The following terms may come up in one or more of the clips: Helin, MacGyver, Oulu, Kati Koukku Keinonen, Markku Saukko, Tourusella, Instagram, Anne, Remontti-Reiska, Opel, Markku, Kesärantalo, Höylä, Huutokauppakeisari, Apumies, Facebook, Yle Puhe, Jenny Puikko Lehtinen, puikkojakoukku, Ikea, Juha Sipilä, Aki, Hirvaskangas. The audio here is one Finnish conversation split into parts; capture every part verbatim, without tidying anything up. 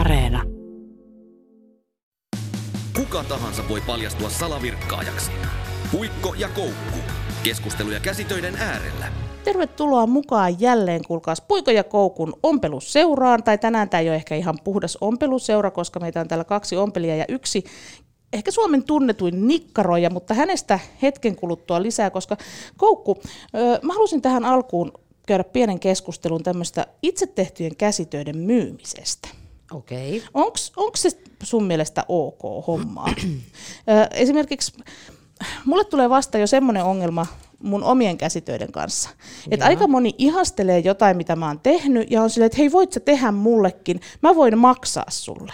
Areena. Kuka tahansa voi paljastua salavirkkaajaksi. Puikko ja Koukku. Keskusteluja käsitöiden äärellä. Tervetuloa mukaan jälleen, kuulkaas, Puikko ja Koukun ompelusseuraan. Tai tänään tämä ei ole ehkä ihan puhdas ompeluseura, koska meitä on täällä kaksi ompelijaa ja yksi ehkä Suomen tunnetuin nikkaroija, mutta hänestä hetken kuluttua lisää, koska Koukku, mä halusin tähän alkuun käydä pienen keskustelun tämmöistä itse tehtyjen käsitöiden myymisestä. Okei. Onko se sun mielestä ok hommaa? Esimerkiksi mulle tulee vasta jo semmoinen ongelma mun omien käsitöiden kanssa, että aika moni ihastelee jotain, mitä mä oon tehnyt, ja on silleen, että hei, voit sä tehdä mullekin, mä voin maksaa sulle.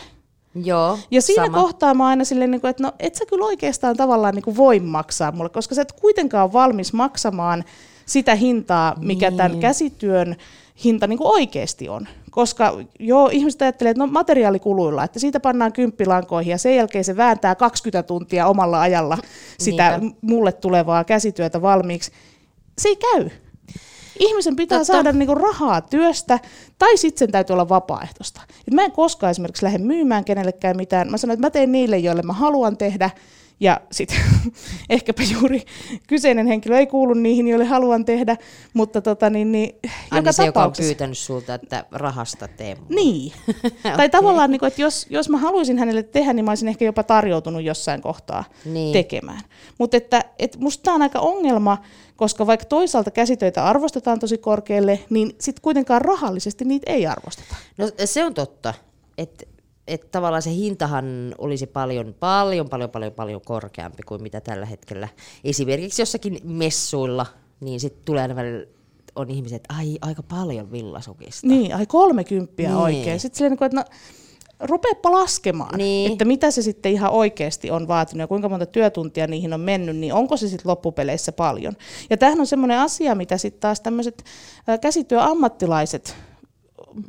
Joo, ja siinä sama. Kohtaa mä aina silleen, että no et sä kyllä oikeastaan tavallaan voi maksaa mulle, koska sä et kuitenkaan ole valmis maksamaan sitä hintaa, mikä niin. Tämän käsityön hinta oikeasti on. Koska joo, ihmiset ajattelee, että no materiaalikuluilla, että siitä pannaan kymppilankoihin ja sen jälkeen se vääntää kaksikymmentä tuntia omalla ajalla sitä Niinpä. Mulle tulevaa käsityötä valmiiksi. Se ei käy. Ihmisen pitää Totta. Saada niinku rahaa työstä, tai sitten sen täytyy olla vapaaehtoista. Et mä en koskaan esimerkiksi lähde myymään kenellekään mitään. Mä sanon, että mä teen niille, joille mä haluan tehdä, ja sitten ehkäpä juuri kyseinen henkilö ei kuulu niihin, joille haluan tehdä, mutta tota niin, niin joka se, tapauksessa. Joka on pyytänyt sulta, että rahasta tee mua. Niin. Okay. Tai tavallaan, niin kun, että jos, jos mä haluaisin hänelle tehdä, niin mä olisin ehkä jopa tarjoutunut jossain kohtaa niin. tekemään. Mutta että, että musta tää on aika ongelma, koska vaikka toisaalta käsitöitä arvostetaan tosi korkealle, niin sitten kuitenkaan rahallisesti niitä ei arvosteta. No se on totta, että että tavallaan se hintahan olisi paljon, paljon, paljon, paljon, paljon korkeampi kuin mitä tällä hetkellä. Esimerkiksi jossakin messuilla, niin sitten tulee aina välillä, on ihmiset, että ai, aika paljon villasukista. Niin, ai kolmekymppiä niin. oikein. Sitten silleen, että no, rupeappa laskemaan, niin. että mitä se sitten ihan oikeasti on vaatinut ja kuinka monta työtuntia niihin on mennyt, niin onko se sitten loppupeleissä paljon. Ja tämähän on semmoinen asia, mitä sitten taas tämmöiset käsityöammattilaiset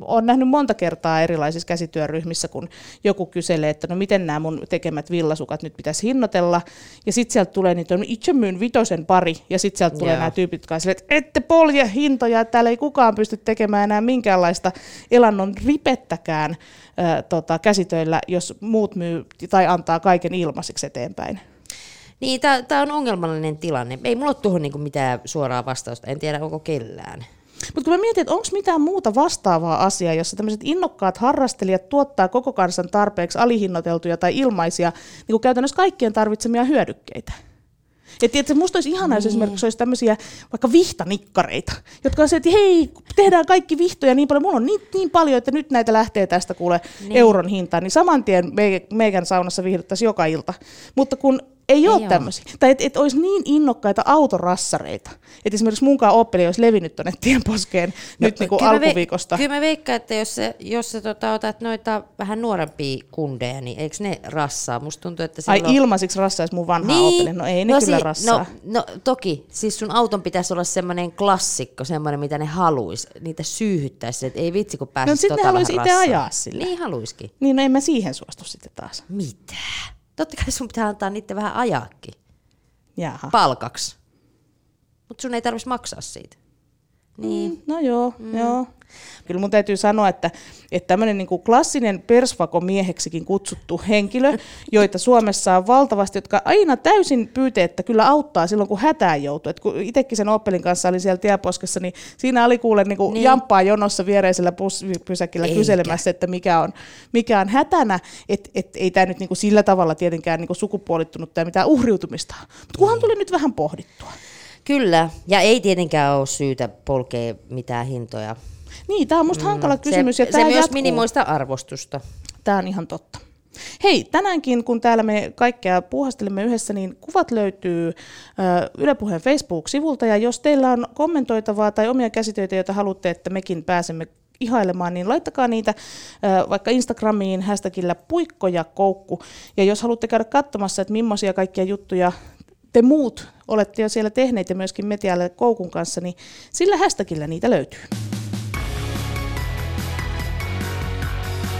olen nähnyt monta kertaa erilaisissa käsityöryhmissä, kun joku kyselee, että no miten nämä mun tekemät villasukat nyt pitäisi hinnoitella. Ja sitten sieltä tulee niitä, itse myyn vitosen pari, ja sitten sieltä tulee yeah. nämä tyypit, jotka silleen, että ette polje hintoja, täällä ei kukaan pysty tekemään enää minkäänlaista elannon ripettäkään äh, tota, käsitöillä, jos muut myy tai antaa kaiken ilmaiseksi eteenpäin. Niin, tämä on ongelmallinen tilanne. Ei mulla ole tuohon niinku mitään suoraa vastausta, en tiedä onko kellään. Mutta kun mä mietin, että onko mitään muuta vastaavaa asiaa, jossa tämmöiset innokkaat harrastelijat tuottaa koko kansan tarpeeksi alihinnoiteltuja tai ilmaisia niin käytännössä kaikkien tarvitsemia hyödykkeitä. Ja tietysti musta olisi ihanaa, jos esimerkiksi olisi tämmöisiä vaikka vihtanikkareita, jotka on se, että hei, tehdään kaikki vihtoja niin paljon, mulla on niin, niin paljon, että nyt näitä lähtee tästä kuule niin. euron hintaan, niin saman tien meikän saunassa viihdyttäisiin joka ilta. Mutta kun ei ole tämmöisiä. Tai että et olisi niin innokkaita autorassareita, että esimerkiksi munkaan Opeli olisi levinnyt tuonne tienposkeen no, nyt niinku alkuviikosta. Kyllä mä veikkaan, että jos, se, jos se tota, otat noita vähän nuorempia kundeja, niin eikö ne rassaa? Musta tuntuu, että silloin ai ilmaisiksi rassaisi mun vanhaa niin. Opelin? No ei ne no, kyllä si- rassaa. No, no toki, siis sun auton pitäisi olla semmoinen klassikko, semmoinen mitä ne haluaisi. Niitä syyhyttäisi, että ei vitsi kun pääsisi no, tota vähän rassaan. No sitten ne haluaisi itse ajaa sillä. Niin haluisikin. Niin no en mä siihen suostu sitten taas. Mitä? Totta kai sun pitää antaa niitä vähän ajaakin Jaha. Palkaksi, mutta sun ei tarvitsisi maksaa siitä. Niin. Mm, no joo, mm. joo. Kyllä mun täytyy sanoa, että, että tämmöinen niin kuin klassinen persvakomieheksikin kutsuttu henkilö, joita Suomessa on valtavasti, jotka aina täysin pyyteettä kyllä auttaa silloin, kun hätään joutuu. Et kun itsekin sen Opelin kanssa oli siellä tieposkessa, niin siinä oli kuule niin kuin niin. jamppaa jonossa viereisellä pysäkillä Eikä. Kyselemässä, että mikä on, mikä on hätänä. Et, et, ei tämä nyt niin kuin sillä tavalla tietenkään niin kuin sukupuolittunut tai mitään uhriutumista. Mutta kunhan tuli nyt vähän pohdittua. Kyllä, ja ei tietenkään ole syytä polkea mitään hintoja. Niin, tämä on musta mm, hankala kysymys. Se, ja se myös minimoista arvostusta. Tämä on ihan totta. Hei, tänäänkin kun täällä me kaikkea puuhastelemme yhdessä, niin kuvat löytyy Yle Puheen Facebook-sivulta. Ja jos teillä on kommentoitavaa tai omia käsitöitä, joita haluatte, että mekin pääsemme ihailemaan, niin laittakaa niitä vaikka Instagramiin hashtagillä puikkojakoukku. Ja jos haluatte käydä katsomassa, että millaisia kaikkia juttuja te muut olette jo siellä tehneet ja myöskin me täällä Koukun kanssa, niin sillä hashtagillä niitä löytyy.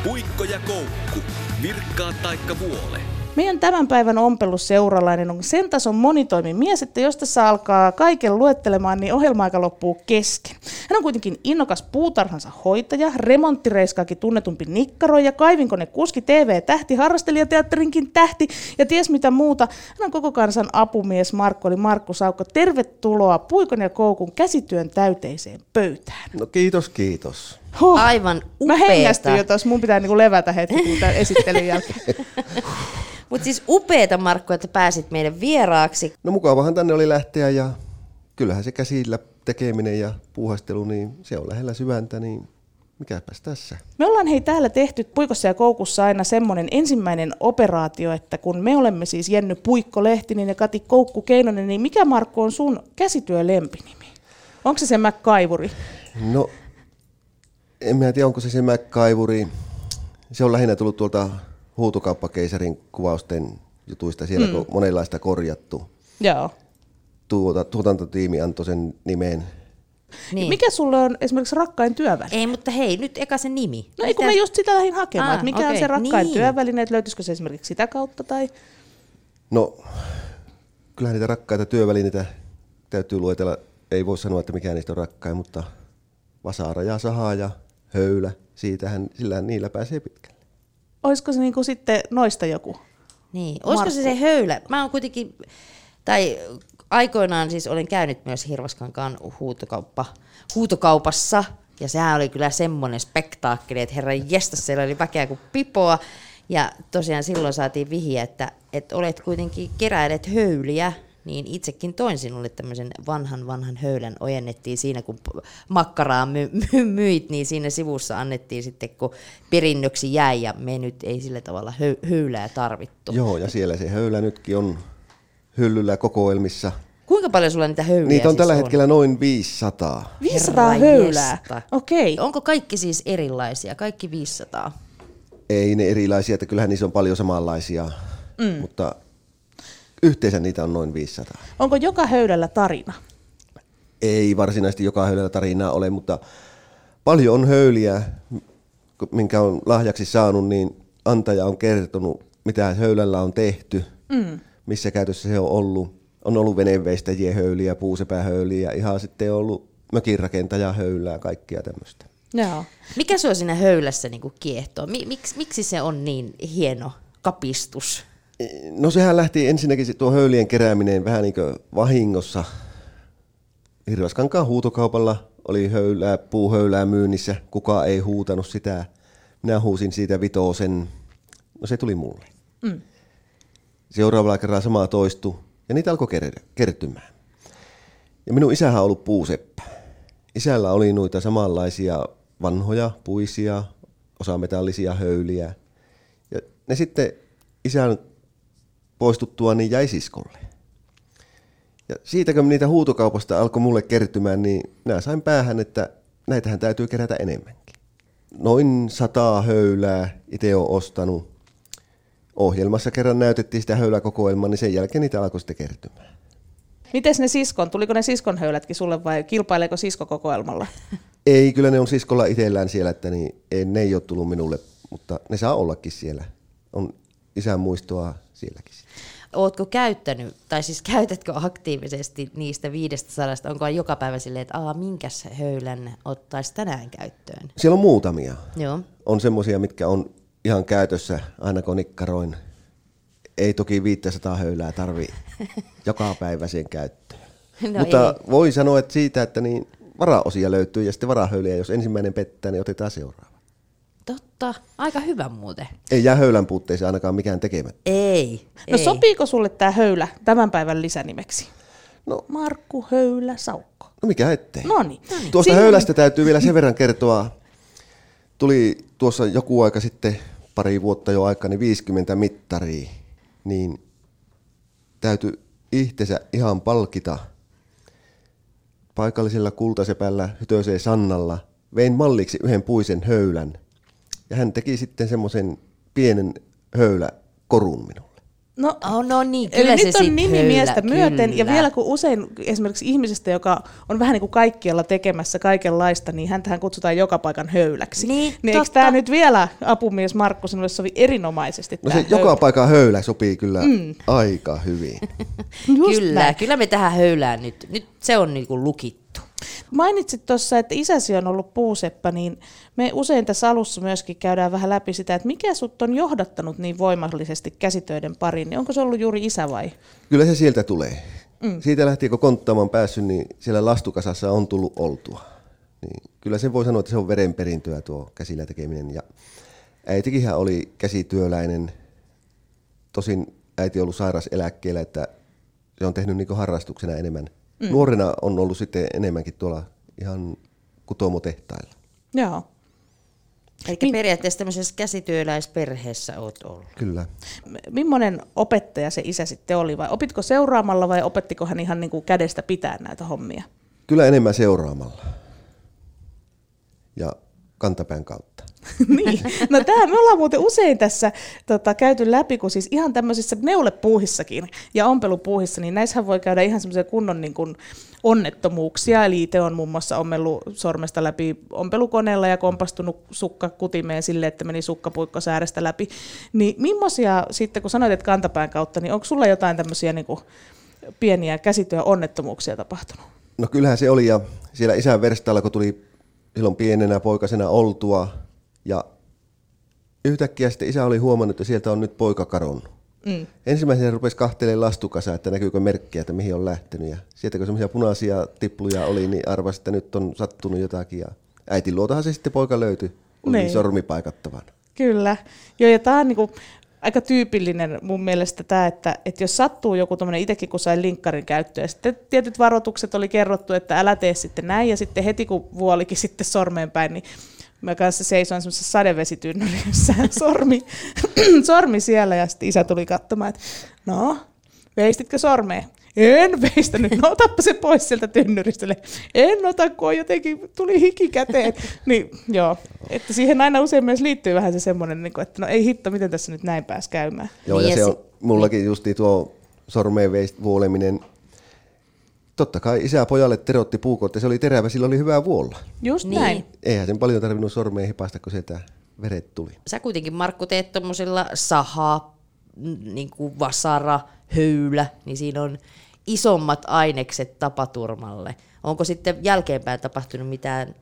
Puikko ja Koukku, virkkaa taikka vuole. Meidän tämän päivän ompelusseuralainen on sen tason monitoimimies, että jos tässä alkaa kaiken luettelemaan, niin ohjelma-aika loppuu kesken. Hän on kuitenkin innokas puutarhansa hoitaja, remonttireiskaakin tunnetumpi nikkaroija, kaivinkonekuski, T V-tähti, harrastelijateatterinkin tähti ja ties mitä muuta. Hän on koko kansan apumies Markku, eli Markku Saukko. Tervetuloa Puikon ja Koukun käsityön täyteiseen pöytään. No kiitos, kiitos. Huh. Aivan upeeta. Mä hengästyn jo tuossa, mun pitää niinku levätä hetki, kun tämän esittelyn jälkeen. Mutta siis upeeta, Markku, että pääsit meidän vieraaksi. No mukavahan tänne oli lähteä, ja kyllähän se käsillä tekeminen ja puuhastelu, niin se on lähellä sydäntä, niin mikäpäs tässä. Me ollaan hei täällä tehty Puikossa ja Koukussa aina semmoinen ensimmäinen operaatio, että kun me olemme siis Jenny Puikko Lehtinen ja Kati Koukku Keinonen, niin mikä, Markku, on sun käsityölempinimi? Onko se se MacGyveri? No, en mä tiedä, onko se se MacGyveri. Se on lähinnä tullut tuolta Huutokauppakeisarin kuvausten jutuista, siellä mm. on monenlaista korjattu. Joo. Tuota, tuotantotiimi antoi sen nimeen. Niin. Mikä sulle on esimerkiksi rakkain työväline? Ei, mutta hei, nyt eka se nimi. No ei, kun mä just sitä lähdin hakemaan, ah, että mikä okay. on se rakkain niin. työväline, että löytyisikö se esimerkiksi sitä kautta? Tai? No, kyllähän niitä rakkaita työvälineitä täytyy luetella. Ei voi sanoa, että mikään niistä on rakkain, mutta vasara ja saha ja höylä, siitähän, sillähän niillä pääsee pitkälle. Olisiko se niinku sitten noista joku? Niin, olisiko se se höylä? Mä oon kuitenkin, tai aikoinaan siis olen käynyt myös Hirvaskankaan huutokauppa, huutokaupassa, ja sehän oli kyllä semmoinen spektaakkeli, että herran jestas, siellä oli väkeä kuin pipoa, ja tosiaan silloin saatiin vihiä, että, että olet kuitenkin keräilet höyliä, niin itsekin toin sinulle tämmöisen vanhan vanhan höylän, ojennettiin siinä, kun makkaraa my, my, myit, niin siinä sivussa annettiin sitten, kun perinnöksi jäi, ja me nyt ei sillä tavalla höy, höylää tarvittu. Joo, ja siellä se höylä nytkin on hyllyllä kokoelmissa. Kuinka paljon sulla niitä höyliä niitä on siis tällä on? Hetkellä noin viisisataa. viisisataa höylää? Okei. Okay. Onko kaikki siis erilaisia? Kaikki viisisataa? Ei ne erilaisia, että kyllähän niissä on paljon samanlaisia, mm. mutta yhteensä niitä on noin viisisataa. Onko joka höylällä tarina? Ei varsinaisesti joka höylällä tarinaa ole, mutta paljon on höyliä, minkä on lahjaksi saanut, niin antaja on kertonut, mitä höylällä on tehty, mm. missä käytössä se on ollut. On ollut veneenveistäjien höyliä, puusepähöyliä, ihan sitten on ollut mökinrakentajan höylää, kaikkea tämmöistä. Joo. Mikä sua siinä höylässä niinku kiehtoo? Miks, miksi se on niin hieno kapistus? No sehän lähti ensinnäkin tuo höylien kerääminen vähän niin kuin vahingossa. Hirvaskankaan huutokaupalla oli höylää, puuhöylää myynnissä. Kukaan ei huutanut sitä. Minä huusin siitä vitosen. No se tuli mulle. Mm. Seuraavalla kerralla samaa toistui ja niitä alkoi ker- kertymään. Ja minun isähän on ollut puuseppä. Isällä oli noita samanlaisia vanhoja, puisia, osametallisia höyliä. Ja ne sitten isän poistuttua niin jäi siskolle. Ja siitäkö niitä huutokaupasta alkoi mulle kertymään, niin minä sain päähän, että näitähän täytyy kerätä enemmänkin. Noin sataa höylää itse olen ostanut. Ohjelmassa kerran näytettiin sitä höyläkokoelmaa, niin sen jälkeen niitä alkoi sitten kertymään. Mites ne siskon? Tuliko ne siskon höylätkin sulle vai kilpaileeko sisko kokoelmalla? Ei, kyllä ne on siskolla itsellään siellä, että niin, ei, ne ei ole tullut minulle, mutta ne saa ollakin siellä. On isän muistoa sielläkin. Ootko käyttänyt, tai siis käytätkö aktiivisesti niistä viisisataa, onko joka päivä silleen, että aah, minkäs höylän ottaisi tänään käyttöön? Siellä on muutamia. Joo. On semmoisia, mitkä on ihan käytössä, aina kun nikkaroin. Ei toki viisisataa höylää tarvi joka päivä sen käyttöön. No mutta ei. Voi sanoa, että siitä, että niin varaosia löytyy ja sitten varahöyliä, jos ensimmäinen pettää, niin otetaan seuraava. Totta, aika hyvä muuten. Ei jää höylän puutteeseen ainakaan mikään tekemättä. Ei. No ei. Sopiiko sulle tää höylä tämän päivän lisänimeksi? No, Markku Höylä Saukko. No mikä ettei. Noniin. Noniin. Tuosta Siin... höylästä täytyy vielä sen verran kertoa. Tuli tuossa joku aika sitten, pari vuotta jo aikaa, niin viisikymmentä mittaria. Niin täytyy ihtensä ihan palkita. Paikallisella kultasepällä Hytöseen Sannalla vein malliksi yhden puisen höylän. Ja hän teki sitten semmoisen pienen höyläkorun minulle. No, oh, no niin, kyllä se nyt on nimi kyllä, miestä myöten, kyllä. Ja vielä kun usein esimerkiksi ihmisestä, joka on vähän niin kuin kaikkialla tekemässä kaikenlaista, niin häntähän kutsutaan joka paikan höyläksi. Niin, niin eikö tämä nyt vielä apumies Markku sinulle sovi erinomaisesti? No se höylä. Joka paikan höylä sopii kyllä mm. aika hyvin. Kyllä, näin. Kyllä me tähän höylään nyt. Nyt se on niin kuin lukittu. Mainitsit tuossa, että isäsi on ollut puuseppä, niin me usein tässä alussa myöskin käydään vähän läpi sitä, että mikä sut on johdattanut niin voimallisesti käsitöiden pariin, niin onko se ollut juuri isä vai? Kyllä se sieltä tulee. Mm. Siitä lähtien, kun konttaamaan päässyt, niin siellä lastukasassa on tullut oltua. Niin kyllä sen voi sanoa, että se on verenperintöä tuo käsillä tekeminen. Ja äitikinhän oli käsityöläinen, tosin äiti on ollut sairauseläkkeellä, että se on tehnyt niin harrastuksena enemmän. Mm. Nuorena on ollut sitten enemmänkin tuolla ihan kutomotehtailla. Joo. Eikä periaatteessa tämmöisessä käsityöläisperheessä olet ollut. Kyllä. Millainen opettaja se isä sitten oli? Vai opitko seuraamalla vai opettiko hän ihan niin kuin kädestä pitää näitä hommia? Kyllä enemmän seuraamalla. Ja kantapään kautta. Niin. No tämä me ollaan muuten usein tässä tota, käyty läpi, kun siis ihan tämmöisissä neulepuuhissakin ja ompelupuuhissa, niin näissähän voi käydä ihan semmoisia kunnon niin kun onnettomuuksia. Eli itse on muun muassa ommellut sormesta läpi ompelukoneella ja kompastunut sukka kutimeen silleen, että meni sukkapuikko säärestä läpi. Niin millaisia sitten, kun sanoit, että kantapään kautta, niin onko sulla jotain tämmöisiä niin kun pieniä käsityön onnettomuuksia tapahtunut? No kyllähän se oli, ja siellä isän verstaalla, kun tuli silloin pienenä poikasena oltua, ja yhtäkkiä sitten isä oli huomannut, että sieltä on nyt poika kadonnut. Mm. Ensimmäisenä rupesi kahtelemaan lastukasa, että näkyykö merkkiä, että mihin on lähtenyt. Ja sieltä kun semmoisia punaisia tipluja oli, niin arvasi, että nyt on sattunut jotakin. Ja äitin luotahan se sitten poika löytyi, oli niin sormipaikattavan. Kyllä. Joo, ja tämä on niinku aika tyypillinen mun mielestä tämä, että, että jos sattuu joku tuommoinen, itsekin kun sai linkkarin käyttöön, ja sitten tietyt varoitukset oli kerrottu, että älä tee sitten näin, ja sitten heti kun vuolikin sitten sormeen päin, niin mä kanssa seisoin semmoisessa sadevesitynnyrissä, sormi, sormi siellä, ja sitten isä tuli katsomaan, että no, veistitkö sormea? En veistänyt, no otappa se pois sieltä tynnyristölle. En ota, kun jotenkin tuli hiki käteen. Niin, joo. Että siihen aina usein myös liittyy vähän se semmoinen, että no ei hitto, miten tässä nyt näin pääsi käymään. Joo, ja se on mullakin justi tuo sormeen vuoleminen. Totta kai isä pojalle terotti puukot, ja se oli terävä, sillä oli hyvää vuolla. Just niin. Näin. Eihän sen paljon tarvinnut sormeen hipaista, kun sieltä veret tuli. Sä kuitenkin, Markku, teet tommosilla saha, niin kuin vasara, höylä, niin siinä on isommat ainekset tapaturmalle. Onko sitten jälkeenpäin tapahtunut mitään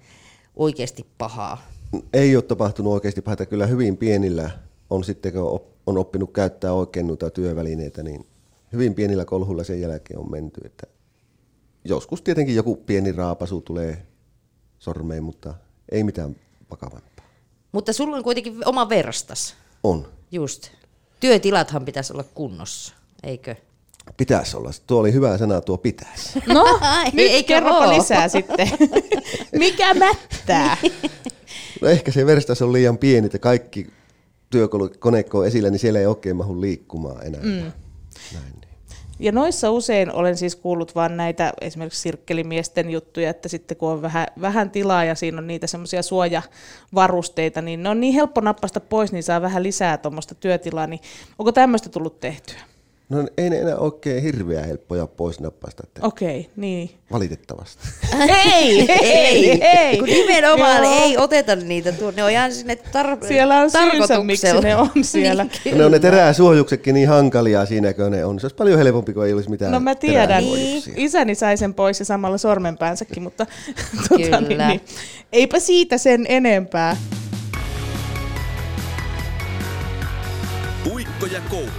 oikeasti pahaa? Ei ole tapahtunut oikeasti pahaa. Kyllä hyvin pienillä on sitten, kun on oppinut käyttää oikein noita työvälineitä, niin hyvin pienillä kolhuilla sen jälkeen on menty. Että joskus tietenkin joku pieni raapasu tulee sormeen, mutta ei mitään vakavampaa. Mutta sulla on kuitenkin oma verstas. On. Just. Työtilathan pitäisi olla kunnossa, eikö? Pitäisi olla. Tuo oli hyvä sana, tuo pitäisi. No, nyt kerropa lisää sitten. Mikä mättää? No ehkä se verstas on liian pieni, että kaikki työkonekko on esillä, niin siellä ei oikein mahdu liikkumaan enää. Mm. Näin. Ja noissa usein olen siis kuullut vaan näitä esimerkiksi sirkkelimiesten juttuja, että sitten kun on vähän, vähän tilaa ja siinä on niitä semmoisia suojavarusteita, niin ne on niin helppo nappasta pois, niin saa vähän lisää tuommoista työtilaa, niin onko tämmöistä tullut tehtyä? No ei ne enää oikein hirveän helppoja pois nappasta. Okei, okay, niin. Valitettavasti. ei, ei, ei. Kun nimenomaan joo. Ei oteta niitä. Ne on ihan sinne tarkoituksella. Siellä on syynsä, miksi ne on siellä. Niin, ne on ne teräsuojuksetkin niin hankalia siinä, kun ne on. Se olisi paljon helpompi, kun ei olisi mitään. No mä tiedän. Niin. Isäni sai sen pois ja samalla sormenpäänsäkin, mutta tuota, niin, niin. Eipä siitä sen enempää. Puikko ja koukku.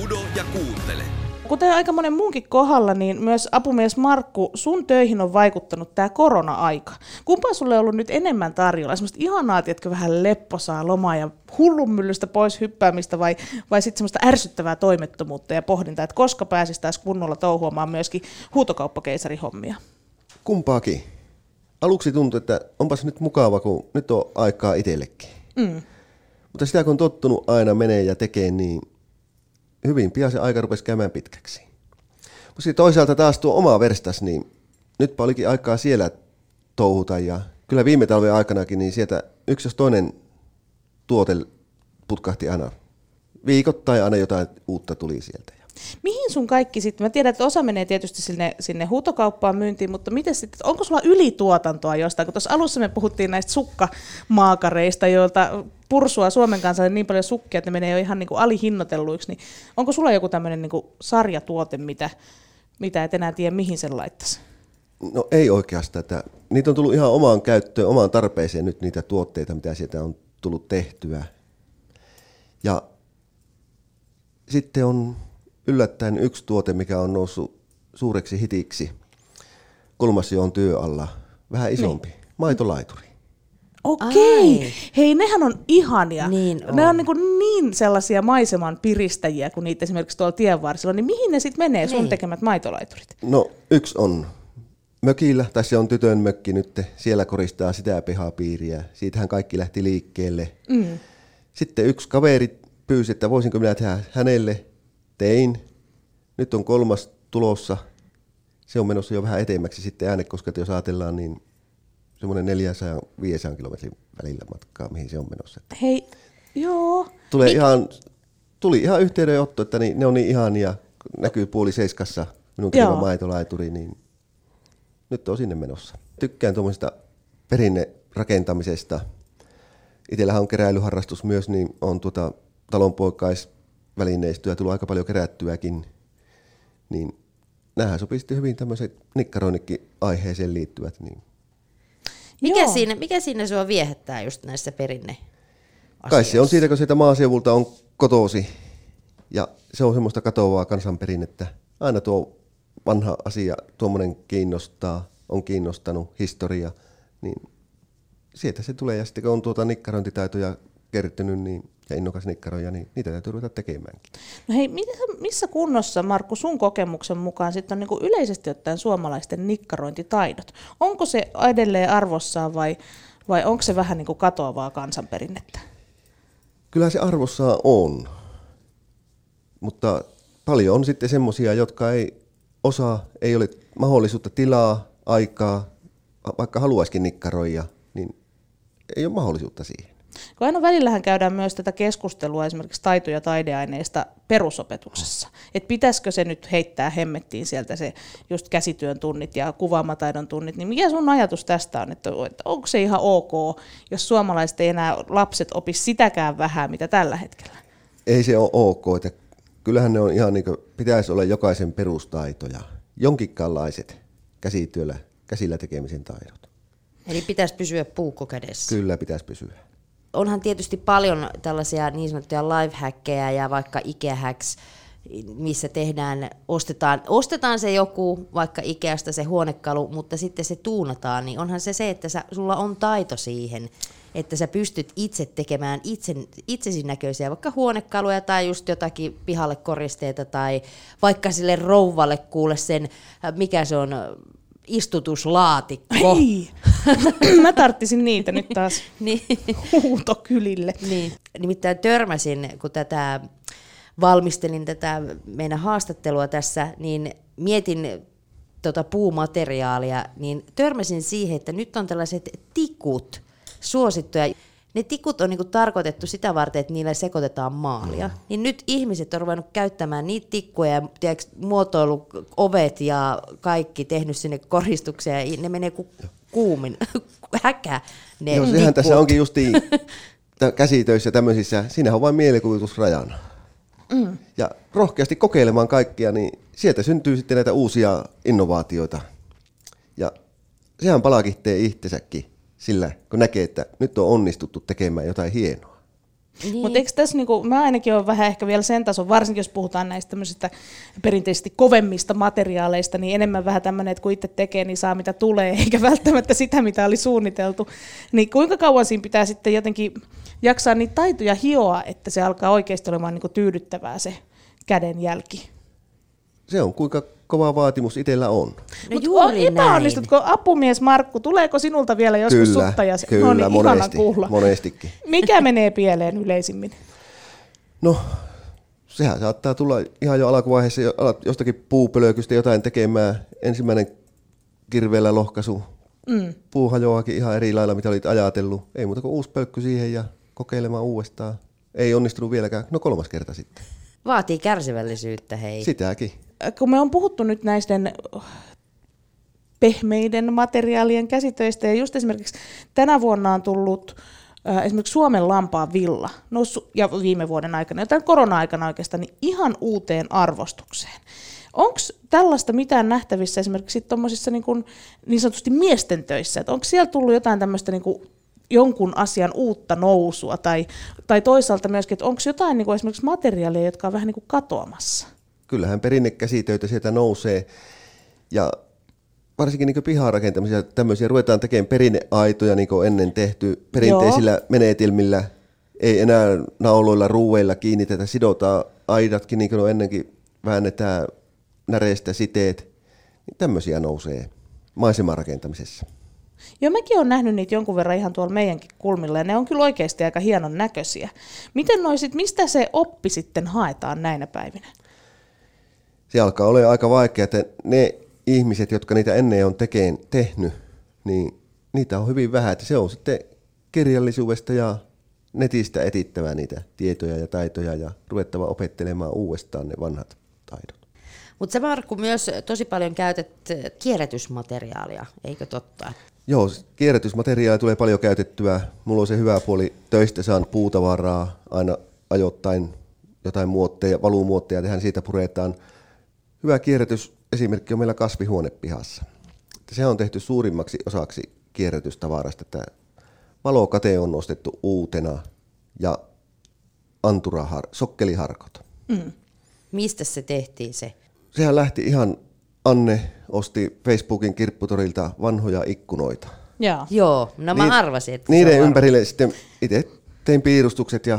Kudo ja kuuntele. Kuten aika monen muunkin kohdalla, niin myös apumies Markku, sun töihin on vaikuttanut tämä korona-aika. Kumpaa sulle on ollut nyt enemmän tarjolla? Semmoista ihanaa, tiedätkö, vähän lepposaa lomaa ja hullunmyllystä pois hyppäämistä vai, vai sitten semmoista ärsyttävää toimettomuutta ja pohdintaa, että koska pääsisi taas kunnolla touhuamaan myöskin huutokauppakeisarihommia? Kumpaakin. Aluksi tuntui, että onpas nyt mukava, kun nyt on aikaa itsellekin. Mm. Mutta sitä kun on tottunut aina menee ja tekee, niin hyvin pian se aika rupesi käymään pitkäksi. Mutta toisaalta taas tuo oma verstas, niin nytpä olikin aikaa siellä touhuta. Ja kyllä viime talven aikanakin, niin sieltä yksi jos toinen tuote putkahti aina viikoittain aina jotain uutta tuli sieltä. Mihin sun kaikki sitten? Mä tiedän, että osa menee tietysti sinne, sinne huutokauppaan myyntiin, mutta miten sitten, onko sulla ylituotantoa jostain? Kun tuossa alussa me puhuttiin näistä sukkamaakareista, joilta pursua Suomen kansalle niin paljon sukkia, että ne menee jo ihan niin kuin alihinnoitelluiksi. Niin onko sulla joku tämmöinen niin kuin sarjatuote, mitä, mitä et enää tiedä, mihin sen laittaisi? No ei oikeastaan. Että niitä on tullut ihan omaan käyttöön, omaan tarpeeseen nyt niitä tuotteita, mitä sieltä on tullut tehtyä. Ja sitten on yllättäen yksi tuote, mikä on noussut suureksi hitiksi. Kolmas jo on työ alla. Vähän isompi. Niin. Maitolaituri. Okei. Ai. Hei, nehän on ihania. Niin on. Ne on niin, kuin niin sellaisia maiseman piristäjiä, kun niitä esimerkiksi tuolla tienvarsilla. Niin mihin ne sitten menee sun niin. tekemät maitolaiturit? No yksi on mökillä, tai se on tytön mökki nyt. Siellä koristaa sitä pihapiiriä. Siitähän kaikki lähti liikkeelle. Mm. Sitten yksi kaveri pyysi, että voisinko minä tehdä hänelle. Tein. Nyt on kolmas tulossa. Se on menossa jo vähän etemmäksi sitten Äänekoska, jos ajatellaan, niin semmoinen neljäsataa viisisataa kilometrin välillä matkaa, mihin se on menossa. Hei, joo. Tulee Mik- ihan, tuli ihan yhteydenotto, että niin, ne on niin ihania. Näkyy puoli seiskassa minun tekemä maitolaituri, niin nyt on sinne menossa. Tykkään tuommoisesta perinnerakentamisesta. Itsellähän on keräilyharrastus myös, niin on tuota talonpoikais välineistöä tullut aika paljon kerättyäkin, niin näähän sopii sitten hyvin tämmöiset nikkaroinnikin aiheeseen liittyvät. Niin. Mikä, siinä, mikä siinä sua viehättää just näissä perinneasioissa? Kai se on siitä, kun sieltä maaseudulta on kotosi, ja se on semmoista katoavaa kansanperinnettä. Aina tuo vanha asia, tuommoinen kiinnostaa, on kiinnostanut historia, niin sieltä se tulee, ja sitten kun on tuota nikkarointitaitoja kertynyt, niin ja innokas nikkaroja, niin niitä täytyy ruveta tekemäänkin. No hei, missä kunnossa, Markku, sun kokemuksen mukaan sitten on niin kuin yleisesti ottaen suomalaisten nikkarointitaidot? Onko se edelleen arvossaan vai, vai onko se vähän niin kuin katoavaa kansanperinnettä? Kyllä se arvossaan on, mutta paljon on sitten semmoisia, jotka ei osaa, ei ole mahdollisuutta tilaa, aikaa, vaikka haluaisikin nikkaroja, niin ei ole mahdollisuutta siihen. Kun aina välillähän käydään myös tätä keskustelua esimerkiksi taito- ja taideaineista perusopetuksessa, että pitäisikö se nyt heittää hemmettiin sieltä se just käsityön tunnit ja kuvaamataidon tunnit, niin mikä sun ajatus tästä on, että onko se ihan ok, jos suomalaiset ei enää lapset opi sitäkään vähän, mitä tällä hetkellä? Ei se ole ok, että kyllähän ne on ihan niin kuin, pitäisi olla jokaisen perustaitoja, jonkinlaaiset käsityöllä, käsillä tekemisen taidot. Eli pitäisi pysyä puukko kädessä? Kyllä pitäisi pysyä. Onhan tietysti paljon tällaisia niin sanottuja lifehackeja ja vaikka Ikea-hacks, missä tehdään, ostetaan, ostetaan se joku, vaikka Ikeasta se huonekalu, mutta sitten se tuunataan, niin onhan se se, että sä, sulla on taito siihen, että sä pystyt itse tekemään itse, itsesi näköisiä vaikka huonekaluja tai just jotakin pihalle koristeita tai vaikka sille rouvalle kuule sen, mikä se on, istutuslaatikko. Ei. Mä tarttisin niitä nyt taas niin. Huutokylille. Niin. Nimittäin törmäsin, kun tätä valmistelin tätä meidän haastattelua tässä, niin mietin tota puumateriaalia, niin törmäsin siihen, että nyt on tällaiset tikut suosittuja. Ne tikut on niinku tarkoitettu sitä varten, että niillä sekoitetaan maalia. Mm. Niin nyt ihmiset on ruvennut käyttämään niitä tikkuja ja tiedätkö, muotoilu ovet ja kaikki tehnyt sinne koristuksia. Ja ne menee kuin kuumin häkä. Ne joo, sehän tässä onkin justiin käsitöissä tämmöisissä. Siinähän on vain mielikuvitus rajana. Mm. Ja rohkeasti kokeilemaan kaikkia, niin sieltä syntyy sitten näitä uusia innovaatioita. Ja sehän palakihtee itsensäkin. Sillä, kun näkee, että nyt on onnistuttu tekemään jotain hienoa. Niin. Mutta eikö tässä, niin kuin, mä ainakin olen vähän ehkä vielä sen tason, varsinkin jos puhutaan näistä tämmöisistä perinteisesti kovemmista materiaaleista, niin enemmän vähän tämmöinen, että kun itse tekee, niin saa mitä tulee, eikä välttämättä sitä, mitä oli suunniteltu. Niin kuinka kauan siinä pitää sitten jotenkin jaksaa niitä taitoja hioa, että se alkaa oikeasti olemaan niin kuin tyydyttävää se kädenjälki? Se on kuinka kova vaatimus itsellä on. No juuri näin. Epäonnistutko apumies Markku? Tuleeko sinulta vielä joskus kyllä, suttaja? Kyllä, no niin, monesti, monestikin. Mikä menee pieleen yleisimmin? No, sehän saattaa tulla ihan jo alkuvaiheessa jostakin puupölökystä jotain tekemään. Ensimmäinen kirveellä lohkaisu. Mm. Puu hajoakin ihan eri lailla, mitä olit ajatellut. Ei muuta kuin uusi pölkky siihen ja kokeilemaan uudestaan. Ei onnistunut vieläkään. No kolmas kerta sitten. Vaatii kärsivällisyyttä, hei. Sitäkin. Kun me on puhuttu nyt näisten pehmeiden materiaalien käsitöistä, ja just esimerkiksi tänä vuonna on tullut esimerkiksi Suomen lampaan villa, noussut, ja viime vuoden aikana, ja tämän korona-aikana oikeastaan, niin ihan uuteen arvostukseen. Onko tällaista mitään nähtävissä esimerkiksi tuommoisissa niin, niin sanotusti miesten töissä? Et onko siellä tullut jotain tämmöistä niin kuin jonkun asian uutta nousua, tai, tai toisaalta myöskin, että onko jotain niin kuin esimerkiksi materiaalia, jotka on vähän niin kuin katoamassa? Kyllähän perinnekäsitöitä sieltä nousee, ja varsinkin niin piharakentamisessa tämmöisiä ruvetaan tekemään perinneaitoja, niin kuin ennen tehty perinteisillä Joo. menetelmillä, ei enää nauloilla, ruueilla kiinnitetä, sidotaan aidatkin, niin kuin ennenkin väännetään näreistä siteet, niin tämmöisiä nousee maisemarakentamisessa. Joo, mäkin olen nähnyt niitä jonkun verran ihan tuolla meidänkin kulmilla, ja ne on kyllä oikeasti aika hienon näköisiä. Miten noisit, mistä se oppi sitten haetaan näinä päivinä? Se alkaa olla aika vaikea, että ne ihmiset, jotka niitä ennen on tekeen, tehnyt, niin niitä on hyvin vähän. Että se on sitten kirjallisuudesta ja netistä etittävä niitä tietoja ja taitoja ja ruvettava opettelemaan uudestaan ne vanhat taidot. Mutta sä, Markku, myös tosi paljon käytät kierrätysmateriaalia, eikö totta? Joo, kierrätysmateriaalia tulee paljon käytettyä. Mulla on se hyvä puoli, töistä saan puutavaraa, aina ajoittain jotain muotteja, valumuotteja tehdään, siitä puretaan. Hyvä kierrätysesimerkki on meillä kasvihuonepihassa. Se on tehty suurimmaksi osaksi kierrätystavarasta. Tämä valokate on nostettu uutena ja anturahar, sokkeliharkot. Mm. Mistä se tehtiin se? Sehän lähti ihan, Anne osti Facebookin kirpputorilta vanhoja ikkunoita. Joo, Joo no mä Ni- arvasin. Että niiden ympärille arvas. Sitten itse tein piirustukset ja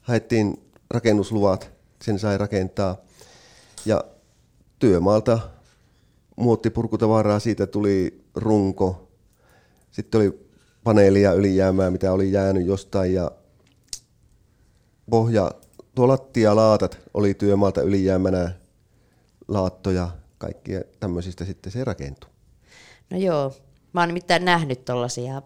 haettiin rakennusluvat, sen sai rakentaa. Ja työmaalta muottipurkutavaraa, siitä tuli runko. Sitten oli paneelia ylijäämää, mitä oli jäänyt jostain, ja pohja, tuo lattialaatat oli työmaalta ylijäämänä. Laattoja, kaikkia tämmöisistä sitten se rakentuu. No joo, mä oon nimittäin nähnyt tollaisia,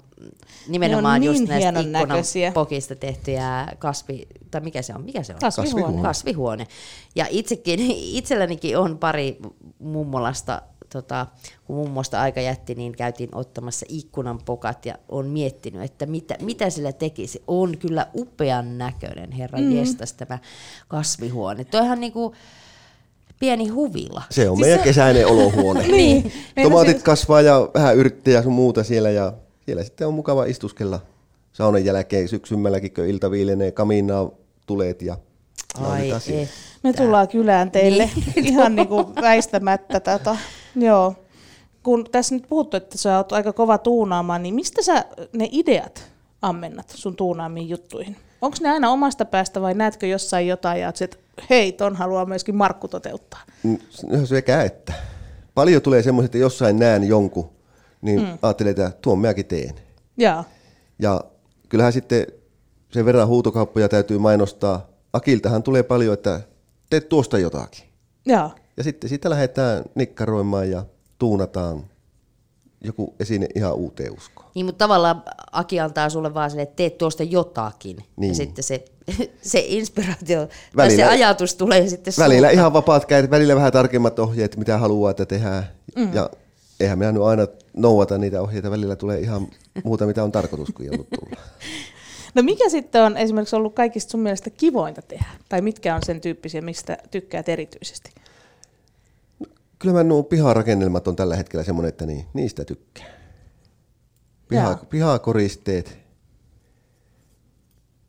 nimenomaan niin just näistä ikkunapokista tehtyjä kasvi, tai mikä se on? Mikä se on? Kasvihuone. Kasvihuone. Ja itsekin, itsellänikin on pari mummolasta, tota, kun mummosta aika jätti, niin käytiin ottamassa ikkunanpokat ja on miettinyt, että mitä, mitä sillä tekisi. On kyllä upean näköinen, herra mm. jestas, tämä kasvihuone. Toihan niinku pieni huvila. Se on siis meidän se kesäinen olohuone. Niin. Tomaatit kasvaa ja vähän yrttejä sun muuta siellä, ja siellä sitten on mukava istuskella saunan jälkeen syksymälläkin, kun ilta viilenee, kamiinaa tuleet ja ai et. Me tullaan kylään teille niin. Ihan niinku väistämättä tätä. Joo. Kun tässä nyt puhuttu, että sä oot aika kova tuunaamaan, niin mistä sä ne ideat ammennat sun tuunaamiin juttuihin? Onko ne aina omasta päästä vai näetkö jossain jotain ja että hei, ton haluaa myöskin Markku toteuttaa? No sekä että. Paljon tulee semmoiset, että jossain näen jonkun, niin mm. ajattelen, että tuon minäkin teen. Jaa. Ja kyllähän sitten sen verran huutokauppoja täytyy mainostaa. Akiltahan tulee paljon, että teet tuosta jotakin. Jaa. Ja sitten sitä lähdetään nikkaroimaan ja tuunataan joku esine ihan uuteen uskoon. Niin, mutta tavallaan Aki antaa sulle vaan sille, että teet tuosta jotakin. Niin. Ja sitten se, se inspiraatio, välillä, se ajatus tulee sitten sulle. Välillä ihan vapaat kädet, välillä vähän tarkemmat ohjeet, mitä haluaa, että tehdään. Mm. Ja eihän minä nyt aina noudata niitä ohjeita, välillä tulee ihan muuta, mitä on tarkoitus, kun joudut tulla. No mikä sitten on esimerkiksi ollut kaikista sun mielestä kivointa tehdä? Tai mitkä on sen tyyppisiä, mistä tykkäät erityisesti? Kyllä mä nuo piharakennelmat on tällä hetkellä semmoinen, että niin, niistä tykkään. Piha, pihakoristeet.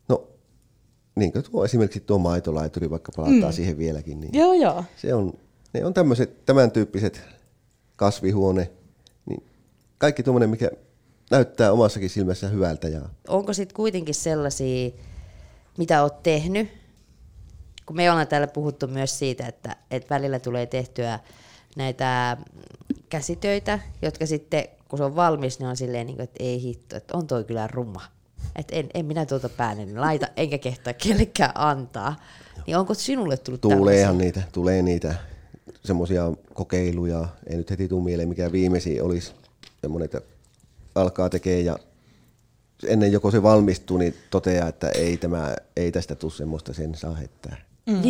No, niin kuin tuo, esimerkiksi tuo maitolaituri, vaikka palataan mm. siihen vieläkin. Niin joo, joo. Se on, ne on tämmöiset, tämän tyyppiset kasvihuone. Niin kaikki tuommoinen, mikä näyttää omassakin silmässä hyvältä. Ja onko sitten kuitenkin sellaisia, mitä olet tehnyt? Kun me ollaan täällä puhuttu myös siitä, että, että välillä tulee tehtyä näitä käsitöitä, jotka sitten, kun se on valmis, ne on silleen, niin kuin, että ei hitto, että on toi kyllä ruma. Että en, en minä tuota päälle niin laita, enkä kehtaa kellekään antaa. Niin onko sinulle tullut tämmöisiä? Tuleehan niitä, tulee niitä semmoisia kokeiluja. Ei nyt heti tule mieleen, mikä viimeisin olisi semmoinen, että alkaa tekemään ja ennen joko se valmistuu, niin toteaa, että ei, tämä, ei tästä tule semmoista, sen saa heittää. Mm.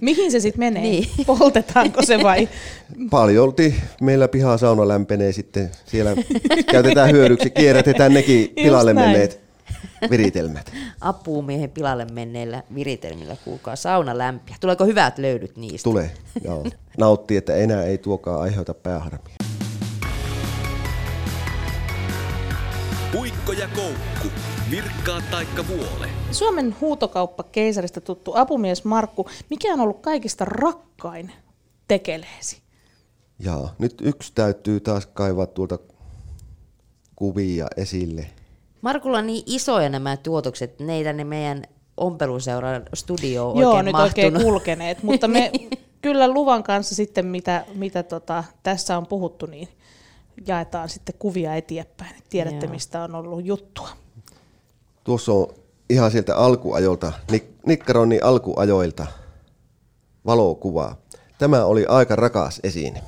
Mihin se sitten menee? Niin. Poltetaanko se vai? Paljolti meillä pihasauna lämpenee sitten. Siellä käytetään hyödyksi, kierrätetään nekin pilalle menneet viritelmät. Apuumiehen pilalle menneillä viritelmillä, kuulkaa, sauna lämpiä. Tuleeko hyvät löydyt niistä? Tulee, joo. Nauttii, että enää ei tuokaan aiheuta pääharmia. Puikko ja koukku, virkkaa taikka vuole. Suomen huutokauppakeisarista tuttu apumies Markku, mikä on ollut kaikista rakkain tekeleesi? Jaa, nyt yksi täytyy taas kaivaa tuolta kuvia esille. Markulla on niin isoja nämä tuotokset, ne ei tänne meidän ompeluseuran studioon oikein mahtunut. Joo, nyt mahtunut. Oikein kulkeneet, mutta me kyllä luvan kanssa sitten, mitä, mitä tota, tässä on puhuttu, niin jaetaan sitten kuvia eteenpäin, että tiedätte, Joo. mistä on ollut juttua. Tuossa on ihan sieltä alkuajolta, Nikkaronin alkuajoilta valokuvaa. Tämä oli aika rakas esine.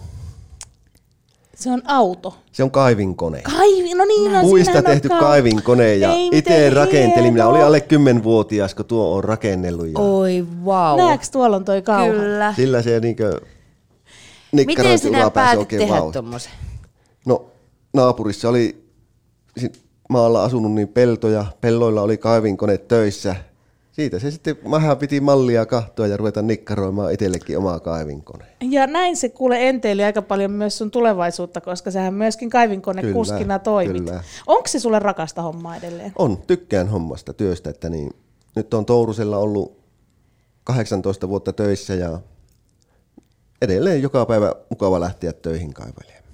Se on auto. Se on kaivinkone. Kaivi, no niin, no, puista tehty ka- kaivinkone ja itse rakentelin. Minä olin alle kymmenvuotias, kun tuo on rakennellut. Ja oi, vau. Wow. Näetkö tuolla on toi kauha? Kyllä. Sillä se niinkö nikkarointi ulapääsi oikein vau. Miten sinä päätit tehdä tuommoisen? No, naapurissa oli maalla asunut niin peltoja, pelloilla oli kaivinkone töissä. Siitä se sitten vähän piti mallia kahtoa ja ruveta nikkaroimaan itsellekin omaa kaivinkoneen. Ja näin se kuule enteili aika paljon myös sun tulevaisuutta, koska sähän myöskin kaivinkonekuskina toimit. Kyllä. Onko se sulle rakasta hommaa edelleen? On, tykkään hommasta, työstä. Että niin, nyt on Tourusella ollut kahdeksantoista vuotta töissä ja edelleen joka päivä mukava lähteä töihin kaivelemaan.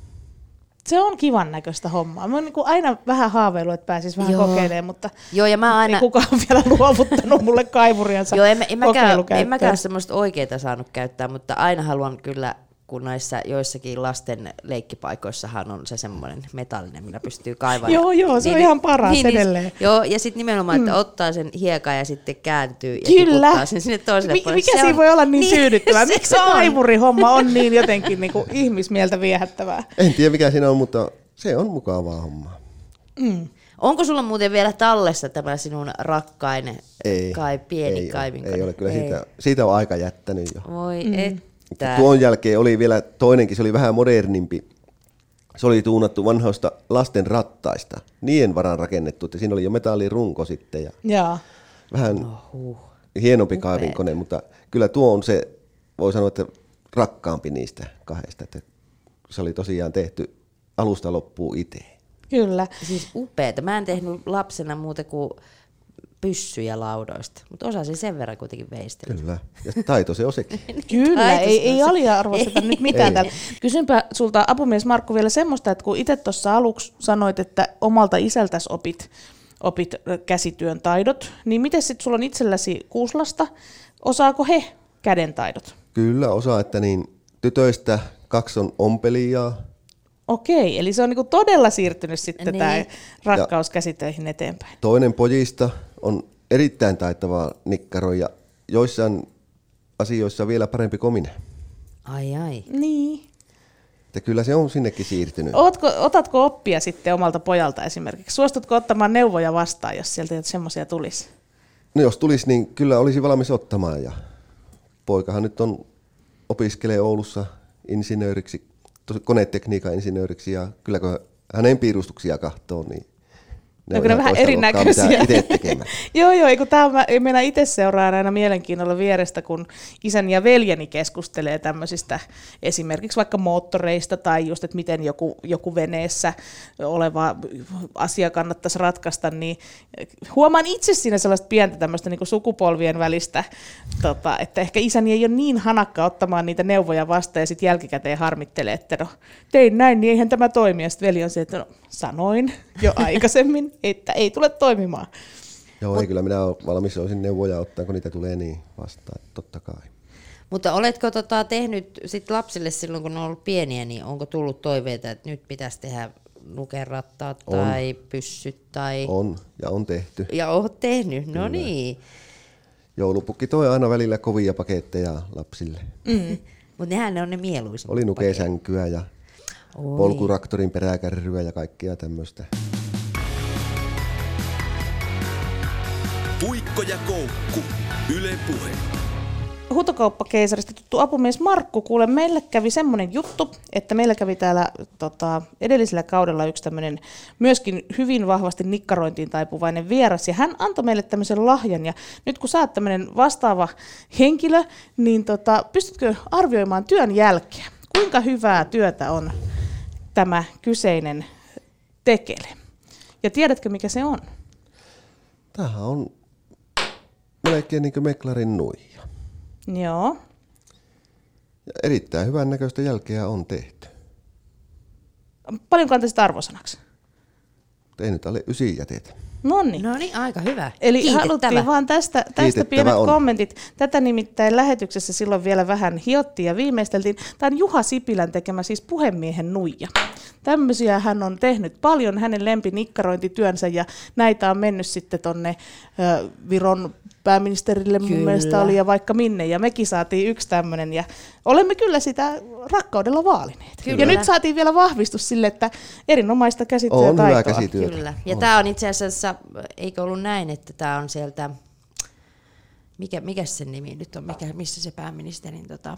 Se on kivan näköistä hommaa. Mä oon niin kuin aina vähän haaveillut, että pääsis vähän Joo. kokeilemaan, mutta Joo, ja mä aina... ei kukaan ole vielä luovuttanut mulle kaivuriansa. Joo, en, en, mäkään, en mäkään semmoista oikeaa saanut käyttää, mutta aina haluan kyllä, kun näissä joissakin lasten leikkipaikoissahan on se semmoinen metallinen, millä pystyy kaivamaan. Joo, joo, se niin, on ihan paras niin, edelleen. Niin, joo, ja sitten nimenomaan, että ottaa sen hiekan ja sitten kääntyy ja Kyllä. tiputtaa sen sinne toiselle Mi- puolelle. Mikä se siinä on... voi olla niin, niin tyydyttävää? Miksi se kaivurihomma on niin jotenkin niin kuin ihmismieltä viehättävää? En tiedä mikä siinä on, mutta se on mukavaa hommaa. Mm. Onko sulla muuten vielä tallessa tämä sinun rakkainen ei, kai pieni kaivinkone? Ei ole, kyllä ei. Siitä, siitä on aika jättänyt jo. Voi mm. et. Tää. Tuon jälkeen oli vielä toinenkin, se oli vähän modernimpi. Se oli tuunattu vanhoista lasten rattaista. Niiden varaan rakennettu, että siinä oli jo metallirunko sitten. Ja Jaa. Vähän Ohuh. hienompi Upea. Kaivinkone, mutta kyllä tuo on se, voi sanoa, että rakkaampi niistä kahdesta. Että se oli tosiaan tehty alusta loppuun itse. Kyllä. Siis upeeta. Mä en tehnyt lapsena muuta kuin pyssyjä laudoista, mutta osasin sen verran kuitenkin veistellä. Kyllä, ja taito se on sekin. Kyllä, ei, ei aliarvosteta nyt mitään täällä. Kysynpä sulta apumies Markku vielä semmoista, että kun itse tuossa aluksi sanoit, että omalta isältäsi opit, opit käsityön taidot, niin miten sitten sulla on itselläsi Kuuslasta, osaako he käden taidot? Kyllä osaa, että niin tytöistä kaksi on ompelijaa. Okei, eli se on niinku todella siirtynyt sitten niin. tämä rakkauskäsitöihin eteenpäin. Toinen pojista on erittäin taittava nikkaroija, joissain asioissa vielä parempi kuin minä. Ai ai. Niin. Että kyllä se on sinnekin siirtynyt. Ootko, otatko oppia sitten omalta pojalta esimerkiksi? Suostutko ottamaan neuvoja vastaan, jos sieltä semmoisia tulisi? No jos tulisi, niin kyllä olisi valmis ottamaan. Ja poikahan nyt on, opiskelee Oulussa insinööriksi. Konetekniikan insinööriksi ja kyllä kun hänen piirustuksia katsoo, niin ne no, on vähän erinäköisiä. Itse tekemään. joo, joo, kun tämä minä itse seuraan aina mielenkiinnolla vierestä, kun isäni ja veljeni keskustelee tämmöisistä esimerkiksi vaikka moottoreista tai just, että miten joku, joku veneessä oleva asia kannattaisi ratkaista, niin huomaan itse siinä sellaista pientä tämmöistä niin kuin sukupolvien välistä, tota, että ehkä isäni ei ole niin hanakka ottamaan niitä neuvoja vastaan ja sitten jälkikäteen harmittelee, että no tein näin, niin eihän tämä toimi. Ja sitten veli on se, että no sanoin jo aikaisemmin. Että ei tule toimimaan. Joo, Mut, ei kyllä minä olen valmis, olisin neuvoja ottaa, kun niitä tulee niin vastaan, totta kai. Mutta oletko tota, tehnyt sit lapsille silloin, kun on ollut pieniä, niin onko tullut toiveita, että nyt pitäisi tehdä lukerattat on. Tai pyssyt? Tai... On, ja on tehty. Ja olet tehnyt, no kyllä. niin. Joulupukki toi aina välillä kovia paketteja lapsille. Mm. Mutta nehän ne on ne mieluisimmat. Oli nukesänkyä ja Oi. Polkuraktorin peräkärryä ja kaikkia tämmöistä. Puikkojakoukku. Yle Puhe. Huutokauppakeisarista tuttu apumies Markku, kuule, meillä kävi semmoinen juttu, että meillä kävi täällä tota, edellisellä kaudella yksi tämmöinen myöskin hyvin vahvasti nikkarointiin taipuvainen vieras, ja hän antoi meille tämmöisen lahjan, ja nyt kun sä oot tämmöinen vastaava henkilö, niin tota, pystytkö arvioimaan työn jälkeä? Kuinka hyvää työtä on tämä kyseinen tekele? Ja tiedätkö, mikä se on? Tämähän on melkein niin kuin meklarin nuija. Joo. Ja erittäin hyvän näköistä jälkeä on tehty. Paljonko antaisit arvosanaksi? Ei nyt alle ysi jätetä. Noniin. Noniin, aika hyvä. Eli haluttiin vaan tästä, tästä pienet on. kommentit. Tätä nimittäin lähetyksessä silloin vielä vähän hiottiin ja viimeisteltiin. Tämä on Juha Sipilän tekemä siis puhemiehen nuija. Tämmöisiä hän on tehnyt paljon, hänen lempinikkarointityönsä, ja näitä on mennyt sitten tonne ö, Viron pääministerille mun kyllä. mielestä oli ja vaikka minne, ja mekin saatiin yksi tämmöinen, ja olemme kyllä sitä rakkaudella vaalineet. Kyllä. Ja nyt saatiin vielä vahvistus sille, että erinomaista käsityötaitoa. On hyvää käsityötä. Kyllä. Ja tämä on itse asiassa, eikö ollut näin, että tämä on sieltä, mikä, mikä sen nimi nyt on, mikä, missä se pääministerin tota,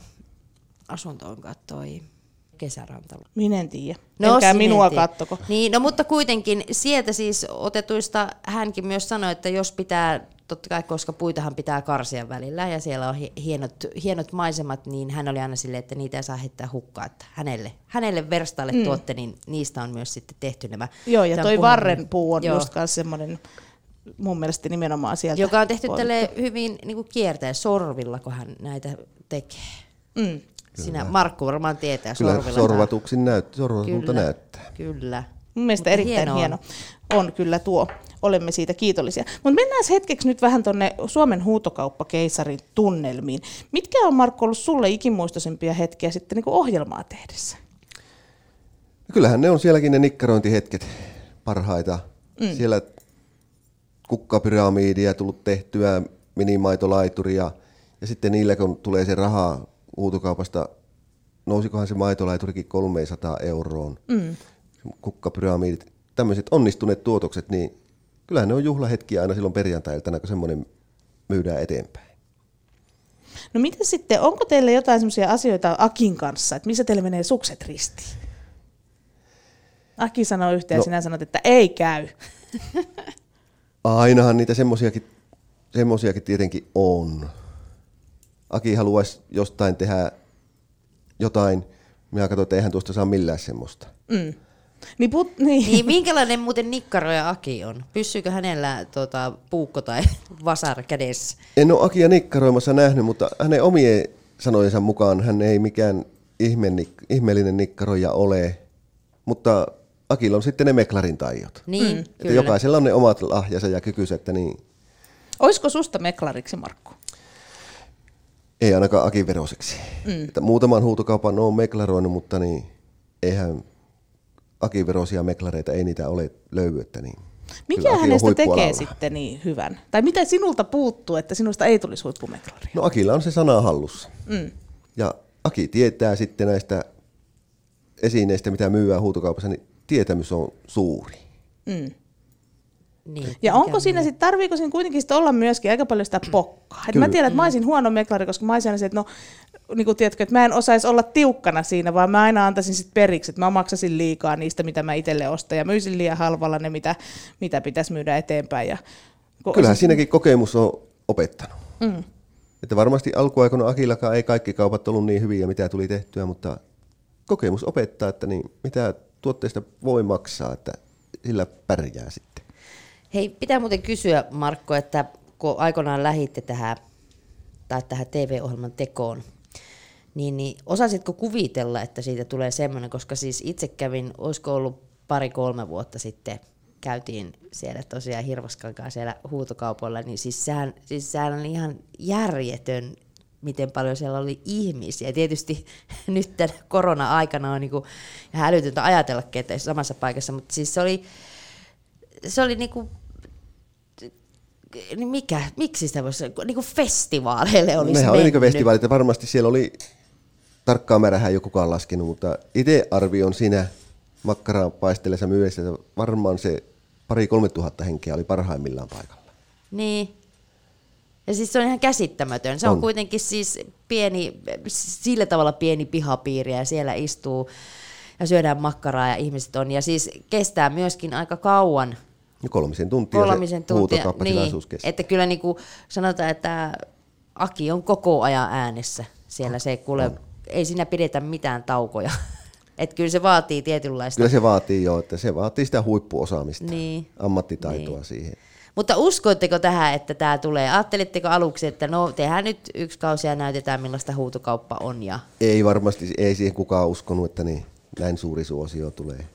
asunto onkaan toi? Kesärantalo. Minä en tiedä. No, Enkä minua en kattoko. Niin, no, mutta kuitenkin sieltä siis otetuista hänkin myös sanoi, että jos pitää, totta kai koska puitahan pitää karsia välillä ja siellä on hienot, hienot maisemat, niin hän oli aina silleen, että niitä ei saa heittää hukkaa. Että hänelle, hänelle verstaalle mm. tuotte, niin niistä on myös sitten tehty nämä. Joo, ja toi varrenpuu on just kanssa semmoinen mun mielestä nimenomaan sieltä. Joka on tehty tälleen hyvin niin kiertäen sorvilla, kun hän näitä tekee. Mm. Sinä, Markku, varmaan tietää sorvilla. Kyllä, sorvatuksin näyt, sorvatulta näyttää. Kyllä. Mun mielestä Mutta erittäin hieno on. hieno on kyllä tuo. Olemme siitä kiitollisia. Mutta mennään hetkeksi nyt vähän tuonne Suomen huutokauppakeisarin tunnelmiin. Mitkä on, Markku, ollut sulle ikimuistoisempia hetkiä sitten niin kuin ohjelmaa tehdessä? Kyllähän ne on sielläkin ne nikkarointihetket parhaita. Mm. Siellä kukkapyramiidia tullut tehtyä, minimaitolaituria, ja sitten niillä kun tulee se rahaa huutokaupasta, nousikohan se maitolaiturikin kolmesataa euroon, mm. kukkapyramidit, tämmöiset onnistuneet tuotokset, niin kyllähän ne on juhlahetkiä aina silloin perjantailtana, kun semmoinen myydään eteenpäin. No mitä sitten, onko teillä jotain semmoisia asioita Akin kanssa, että missä teillä menee sukset ristiin? Aki sanoo yhteen, no, sinä sanot, että ei käy. Ainahan niitä semmoisiakin, semmoisiakin tietenkin on. Aki haluaisi jostain tehdä jotain, minä katsoin, että eihän tuosta saa millään semmoista. Mm. Niin, put, niin. niin minkälainen muuten nikkaroja Aki on? Pysyykö hänellä tota, puukko tai vasar kädessä? En ole Akia nikkaroimassa nähnyt, mutta hänen omien sanojensa mukaan hän ei mikään ihme, ihmeellinen nikkaroja ole. Mutta Akilla on sitten ne meklarin taiot. Niin, mm. että jokaisella on ne omat lahjansa ja kykynsä. Niin. Olisiko susta meklariksi, Markku? Ei ainakaan Akin veroseksi. Mm. Että muutaman huutokaupan on meklaroinut, mutta niin eihän Akin verosia meklareita ei niitä ole löydy. Niin mikä hänestä tekee sitten niin hyvän? Tai mitä sinulta puuttuu, että sinusta ei tulisi huippumeklaria? No Akilla on se sana hallussa. Mm. Ja Aki tietää sitten näistä esineistä, mitä myyvää huutokaupassa, niin tietämys on suuri. Mm. Niin, ja onko siinä sit, tarviiko siinä kuitenkin sit olla myöskin aika paljon sitä pokkaa? Et mä tiedän, että mä olisin huono meklari, koska mä olisin aina se, että no, niin tiedätkö, että mä en osaisi olla tiukkana siinä, vaan mä aina antaisin sit periksi, että mä maksasin liikaa niistä, mitä mä itselle ostan, ja myisin liian halvalla ne, mitä, mitä pitäisi myydä eteenpäin. Ja, kyllähän siinäkin kokemus on opettanut. Mm. Että varmasti alkuaikana Akillakaan ei kaikki kaupat ollut niin hyviä, mitä tuli tehtyä, mutta kokemus opettaa, että niin, mitä tuotteista voi maksaa, että sillä pärjää sitten. Hei, pitää muuten kysyä, Markku, että kun aikoinaan lähditte tähän, tai tähän T V-ohjelman tekoon, niin, niin osasitko kuvitella, että siitä tulee semmoinen, koska siis itse kävin, olisiko ollut pari-kolme vuotta sitten, käytiin siellä tosiaan Hirvaskankaan siellä huutokaupoilla, niin siis sehän, siis sehän oli ihan järjetön, miten paljon siellä oli ihmisiä. Tietysti nyt tämän korona-aikana on niin kuin ihan älytöntä ajatellakin, että ei samassa paikassa, mutta siis se oli, se oli niin kuin niin mikä, miksi sitä voisi, niin kuin festivaaleille olisi Mehän mennyt. Mehän oli festivaalit, ja varmasti siellä oli, tarkkaa määrähän ei ole kukaan laskenut, mutta itse arvion siinä makkaraan paistellessa myöhessä, varmaan se pari kolme tuhatta henkeä oli parhaimmillaan paikalla. Niin, Ja siis se on ihan käsittämätön. Se on, on kuitenkin siis pieni, sillä tavalla pieni pihapiiri ja siellä istuu ja syödään makkaraa ja ihmiset on. Ja siis kestää myöskin aika kauan. No kolmisen tuntia kolmisen se huutokauppatilaisuus niin, kestää. Että kyllä niin kuin sanotaan, että Aki on koko ajan äänessä. Siellä se ei kuule, on. Ei siinä pidetä mitään taukoja. Että kyllä se vaatii tietynlaista. Kyllä se vaatii jo, että se vaatii sitä huippuosaamista, niin, ammattitaitoa niin siihen. Mutta uskoitteko tähän, että tämä tulee? Ajattelitteko aluksi, että no tehdään nyt yksi kausi ja näytetään millaista huutokauppa on? Ja... Ei varmasti, ei siihen kukaan uskonut, että niin, näin suuri suosio tulee.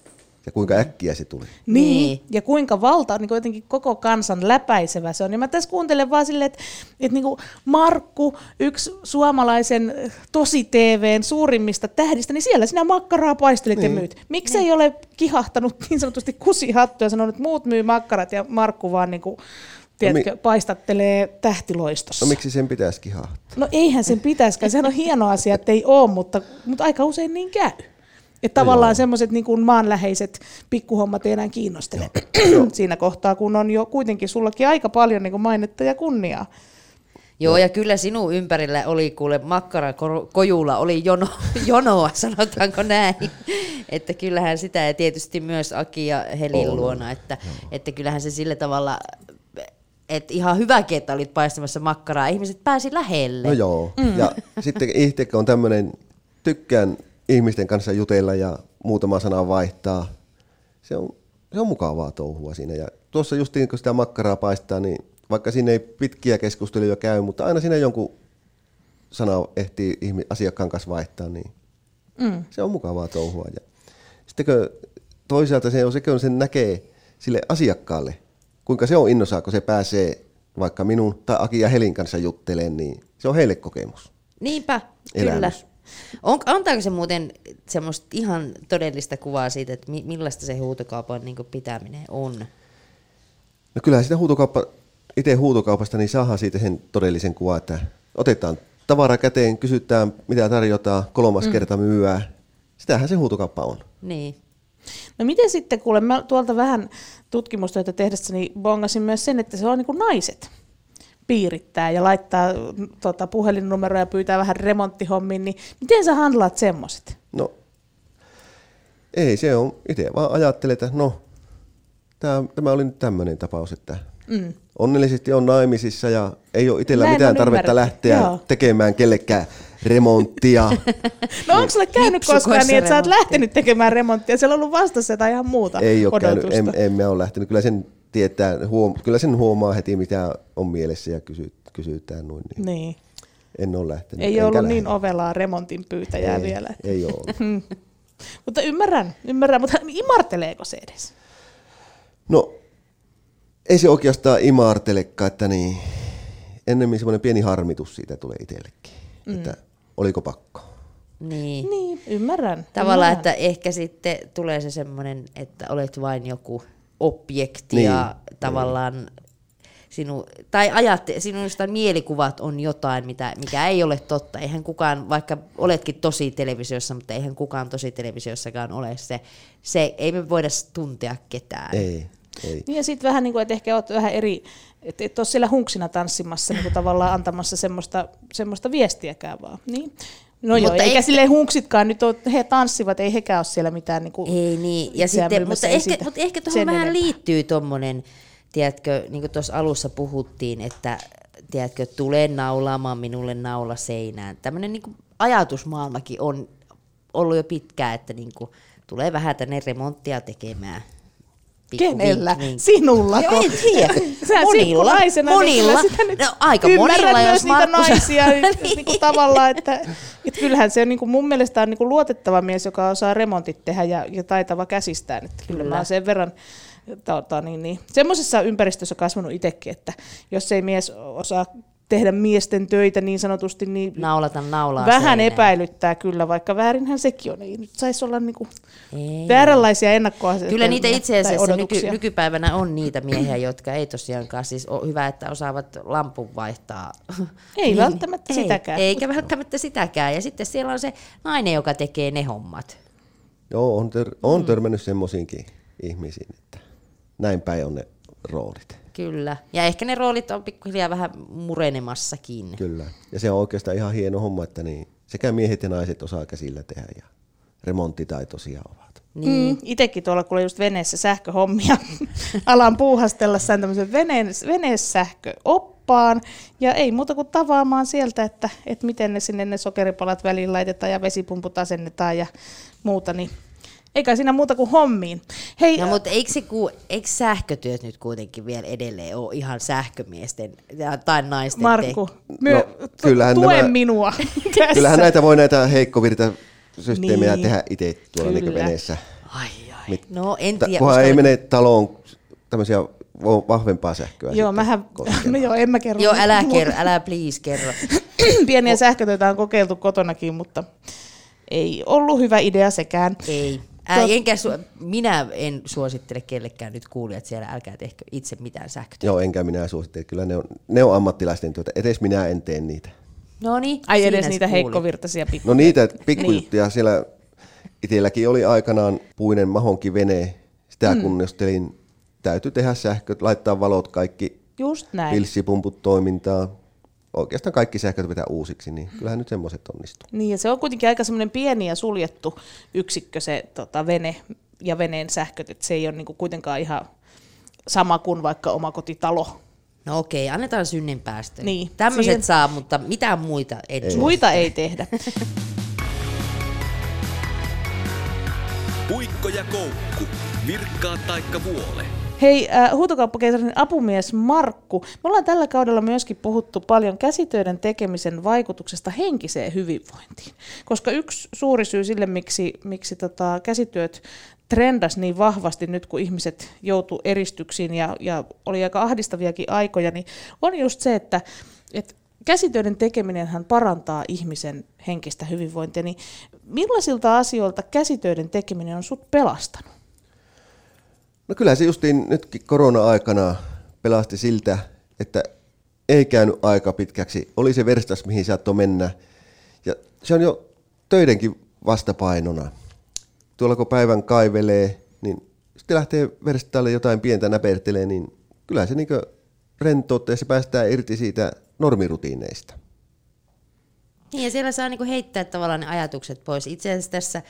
Ja kuinka äkkiä se tuli. Niin, ja kuinka valta niin jotenkin koko kansan läpäisevä se on. Ja mä tässä kuuntelen vaan silleen, että, että niin kuin Markku, yksi suomalaisen tosi-tv:n suurimmista tähdistä, niin siellä sinä makkaraa paistelit niin ja myyt. Miksi niin ei ole kihahtanut niin sanotusti kusihattua ja sanonut, että muut myy makkarat ja Markku vaan niin kuin, tiedätkö, no mi- paistattelee tähtiloistossa. No miksi sen pitäisi kihahtaa? No eihän sen pitäisikään, sehän on hieno asia, että ei ole, mutta, mutta aika usein niin käy. Että tavallaan semmoiset niin kuin maanläheiset pikkuhommat ei enää kiinnostele siinä kohtaa, kun on jo kuitenkin sullakin aika paljon niin kuin mainetta ja kunniaa. Joo, ja kyllä sinun ympärillä oli kuule makkarakojulla oli jono, jonoa, sanotaanko näin. Että kyllähän sitä, ja tietysti myös Aki ja Helin luona, että, että kyllähän se sillä tavalla... Että ihan hyväkin, että olit paistamassa makkaraa, ihmiset pääsi lähelle. No joo, mm. ja sitten itse on tämmöinen, tykkään... ihmisten kanssa jutella ja muutama sana vaihtaa. Se on, se on mukavaa touhua siinä. Ja tuossa justiin, kun sitä makkaraa paistaa, niin vaikka siinä ei pitkiä keskusteluja käy, mutta aina siinä jonkun sana ehtii asiakkaan kanssa vaihtaa, niin mm. se on mukavaa touhua. Ja sitten toisaalta se on se, kun sen näkee sille asiakkaalle, kuinka se on innosaa, kun se pääsee vaikka minun tai Aki ja Helin kanssa juttelemaan, niin se on heille kokemus. Niinpä, elämys. Kyllä. On, antaako se muuten semmoista ihan todellista kuvaa siitä, että mi, millaista se huutokaupan niin kuin pitäminen on? No kyllähän sitä huutokauppa, itse huutokaupasta niin saadaan siitä sen todellisen kuvan, että otetaan tavara käteen, kysytään mitä tarjotaan, kolmas mm. kerta myyää. Sitähän se huutokauppa on. Niin. No miten sitten kuule, mä tuolta vähän tutkimusta, jota tehdessäni bongasin myös sen, että se on niin kuin naiset piirittää ja laittaa tota, puhelinnumeroa ja pyytää vähän remonttihommiin, niin miten sä handlaat semmoiset? No, ei se on. Itse vaan ajattelen, että no, tää, tämä oli nyt tämmöinen tapaus, että mm. onnellisesti on naimisissa ja ei ole itsellä mitään tarvetta lähteä Joo. tekemään kellekään remonttia. No onko sulle käynyt koskaan niin, että sä oot lähtenyt tekemään remonttia? Siellä on ollut vastassa jotain ihan muuta ei ole odotusta. Käynyt, en, en mä ole lähtenyt. Kyllä sen tietää, huom- kyllä sen huomaa heti, mitä on mielessä ja kysy- kysytään noin. Niin. Niin. En ole lähtenyt. Ei ollut lähtenyt. Niin ovelaa remontin pyytäjää ei, vielä. Ei ole. Mutta ymmärrän, ymmärrän, mutta imarteleeko se edes? No, ei se oikeastaan imartelekaan, että niin, ennemmin semmoinen pieni harmitus siitä tulee itsellekin, mm. että oliko pakko. Niin, niin ymmärrän. Tavallaan, ymmärrän. Että ehkä sitten tulee se semmoinen, että olet vain joku objekti niin, ja tavallaan niin. sinu, tai ajatte, sinusta mielikuvat on jotain, mitä, mikä ei ole totta. Eihän kukaan, vaikka oletkin tosi televisiossa, mutta eihän kukaan tosi televisiossakaan ole se. se ei me voida tuntea ketään. Ei, ei. Niin ja sitten vähän niin kuin, että ehkä olet vähän eri, että et ole siellä hunksina tanssimassa niin kuin tavallaan antamassa semmoista, semmoista viestiäkään vaan. Niin. No joo, mutta eikä silleen hunksitkaan, nyt on, he tanssivat, ei hekään ole siellä mitään niinku ei niin, ja sitten, mutta ehkä, mutta ehkä tuohon vähän enempää liittyy tommonen, tiedätkö, niin kuin tuossa alussa puhuttiin, että tiedätkö, tulee naulaamaan minulle naula seinään. Tämmöinen niin kuin ajatusmaailmakin on ollut jo pitkään, että niin kuin, tulee vähän tänne remonttia tekemään. Pikku, kenellä? Niin. Sinulla? Joo, en tiedä. Sä monilla. monilla. Niin no, aika monilla, jos Markku... Ymmärrän myös niitä naisia niin. Niin kuin tavallaan, että et kyllähän se on, niin kuin mun mielestä on niin kuin luotettava mies, joka osaa remontit tehdä ja, ja taitava käsistään. Että kyllä mä oon sen verran tauta, niin, niin. semmoisessa ympäristössä kasvanut itsekin, että jos ei mies osaa tehdä miesten töitä niin sanotusti, niin naulata naulaa vähän seinään. Epäilyttää kyllä, vaikka väärinhän sekin on. Ei nyt saisi olla niinku vääränlaisia ennakkoasettelmia. Kyllä niitä itse asiassa nyky, nykypäivänä on niitä miehiä, jotka ei tosiaankaan siis ole hyvä, että osaavat lampun vaihtaa. Ei niin, välttämättä ei, sitäkään. Eikä välttämättä sitäkään. Ja sitten siellä on se nainen, joka tekee ne hommat. Joo, on, tör, on törmännyt mm. semmoisiinkin ihmisiin, että näin päin on ne roolit. Kyllä. Ja ehkä ne roolit on pikkuhiljaa vähän murenemassakin. Kyllä. Ja se on oikeastaan ihan hieno homma, että niin sekä miehet ja naiset osaa käsillä tehdä ja remonttitaitoisia ovat. Niin. Mm, itekin tuolla kuulee just veneessä sähköhommia. Alan puuhastellessaan tämmöisen veneen, venesähköoppaan. Ja ei muuta kuin tavaamaan sieltä, että, että miten ne sinne ne sokeripalat väliin laitetaan ja vesipumput asennetaan ja muuta. Niin. Eikä siinä muuta kuin hommiin. Hei, no, mutta eikö, se, eikö sähkötyöt nyt kuitenkin vielä edelleen ole ihan sähkömiesten tai naisten? Markku, myö, no, kyllähän tue nämä, minua tässä. Kyllähän näitä voi näitä heikkovirta systeemejä niin tehdä itse tuolla niin veneessä. Ai ai. No en tiedä. Kunhan ei mene taloon tämmöisiä vahvempaa sähköä. Joo, mähän, no joo, en mä kerro. Joo, älä kerro, älä please kerro. Pieniä no. sähkötöitä on kokeiltu kotonakin, mutta ei ollut hyvä idea sekään. Ei. Ää, enkä su- minä en suosittele kellekään nyt kuulijat siellä, älkää tehkö itse mitään sähkötyötä. Joo, enkä minä suosittele. Kyllä ne on, ne on ammattilaisten työtä. Edes minä en tee niitä. No niin. Ai edes niitä heikkovirtaisia pikkujuttuja. No niitä pikkujuttuja. Niin. Siellä itselläkin oli aikanaan puinen mahonki vene. Sitä hmm. kunnostelin. Täytyy tehdä sähköt, laittaa valot kaikki. Just näin. Pilssipumput toimintaan. Oikeastaan kaikki sähköt pitää uusiksi, niin kyllähän nyt semmoiset onnistuu. Niin, ja se on kuitenkin aika semmoinen pieni ja suljettu yksikkö se tota, vene ja veneen sähköt, että se ei ole niinku kuitenkaan ihan sama kuin vaikka omakotitalo. No okei, annetaan synnen päästöön. Niin. Tämmöiset siihen saa, mutta mitään muita ei tehdä. Muita ei tehdä. Puikko ja koukku, virkkaa taikka vuole. Hei, äh, huutokauppakeisarin apumies Markku. Me ollaan tällä kaudella myöskin puhuttu paljon käsitöiden tekemisen vaikutuksesta henkiseen hyvinvointiin, koska yksi suuri syy sille, miksi, miksi tota käsityöt trendasi niin vahvasti nyt, kun ihmiset joutu eristyksiin ja, ja oli aika ahdistaviakin aikoja, niin on just se, että, että käsitöiden tekeminenhän parantaa ihmisen henkistä hyvinvointia. Niin millaisilta asioilta käsitöiden tekeminen on sut pelastanut? No kyllä se justiin nytkin korona-aikana pelasti siltä, että ei käynyt aika pitkäksi. Oli se verstas, mihin saattoi mennä. Ja se on jo töidenkin vastapainona. Tuolla kun päivän kaivelee, niin sitten lähtee verstaalle jotain pientä näpertelee, niin kyllä se niin rentoutta ja se päästään irti siitä normirutiineista. Niin ja siellä saa niin kuin heittää tavallaan ne ajatukset pois. Itse asiassa tässä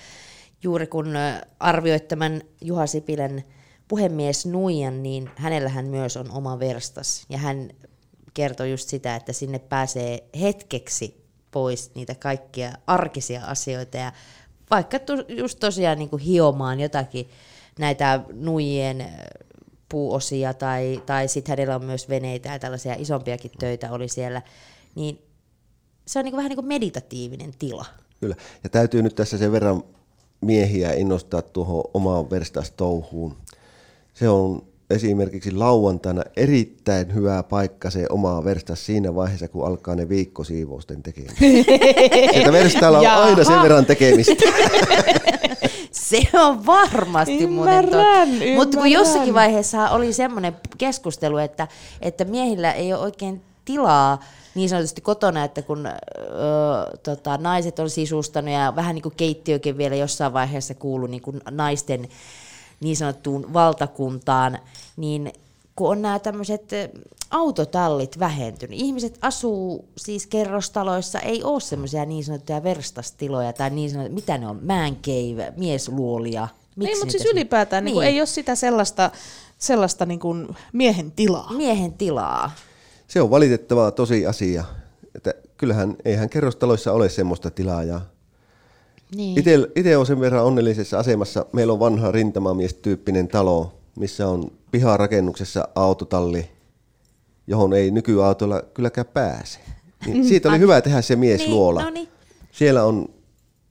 juuri kun arvioit tämän Juha Sipilän puhemies Nuijan, niin hänellähän myös on oma verstas. Ja hän kertoi just sitä, että sinne pääsee hetkeksi pois niitä kaikkia arkisia asioita. Ja vaikka just tosiaan niin kuin hiomaan jotakin näitä nuijien puuosia tai, tai sitten hänellä on myös veneitä ja tällaisia isompiakin töitä oli siellä. Niin se on niin kuin vähän niin kuin meditatiivinen tila. Kyllä. Ja täytyy nyt tässä sen verran miehiä innostaa tuohon omaan verstastouhuun. Se on esimerkiksi lauantaina erittäin hyvä paikka se oma verstas siinä vaiheessa, kun alkaa ne viikkosiivousten tekeminen. Sieltä verstaalla on aina sen verran tekemistä. Se on varmasti muuten totta. Mutta kun jossakin vaiheessa oli semmoinen keskustelu, että, että miehillä ei ole oikein tilaa niin sanotusti kotona, että kun ö, tota, naiset on sisustanut ja vähän niin kuin keittiökin vielä jossain vaiheessa kuului niin kuin naisten niin sanottuun valtakuntaan, niin kun on nämä tämmöiset autotallit vähentynyt. Ihmiset asuu siis kerrostaloissa, ei ole semmoisia niin sanottuja verstastiloja tai niin sanottuja, mitä ne on, man cave, miesluolia. Miksi ei, mutta siis ylipäätään niin. Niin kuin, ei ole sitä sellaista, sellaista niin kuin miehen tilaa. Miehen tilaa. Se on valitettavaa tosiasia, että kyllähän eihän kerrostaloissa ole semmoista tilaa ja niin. Itse olen sen verran onnellisessa asemassa. Meillä on vanha rintamamiestyyppinen talo, missä on piharakennuksessa autotalli, johon ei nykyautoilla kylläkään pääse. Niin siitä oli hyvä tehdä se miesluola. Niin, no niin. Siellä on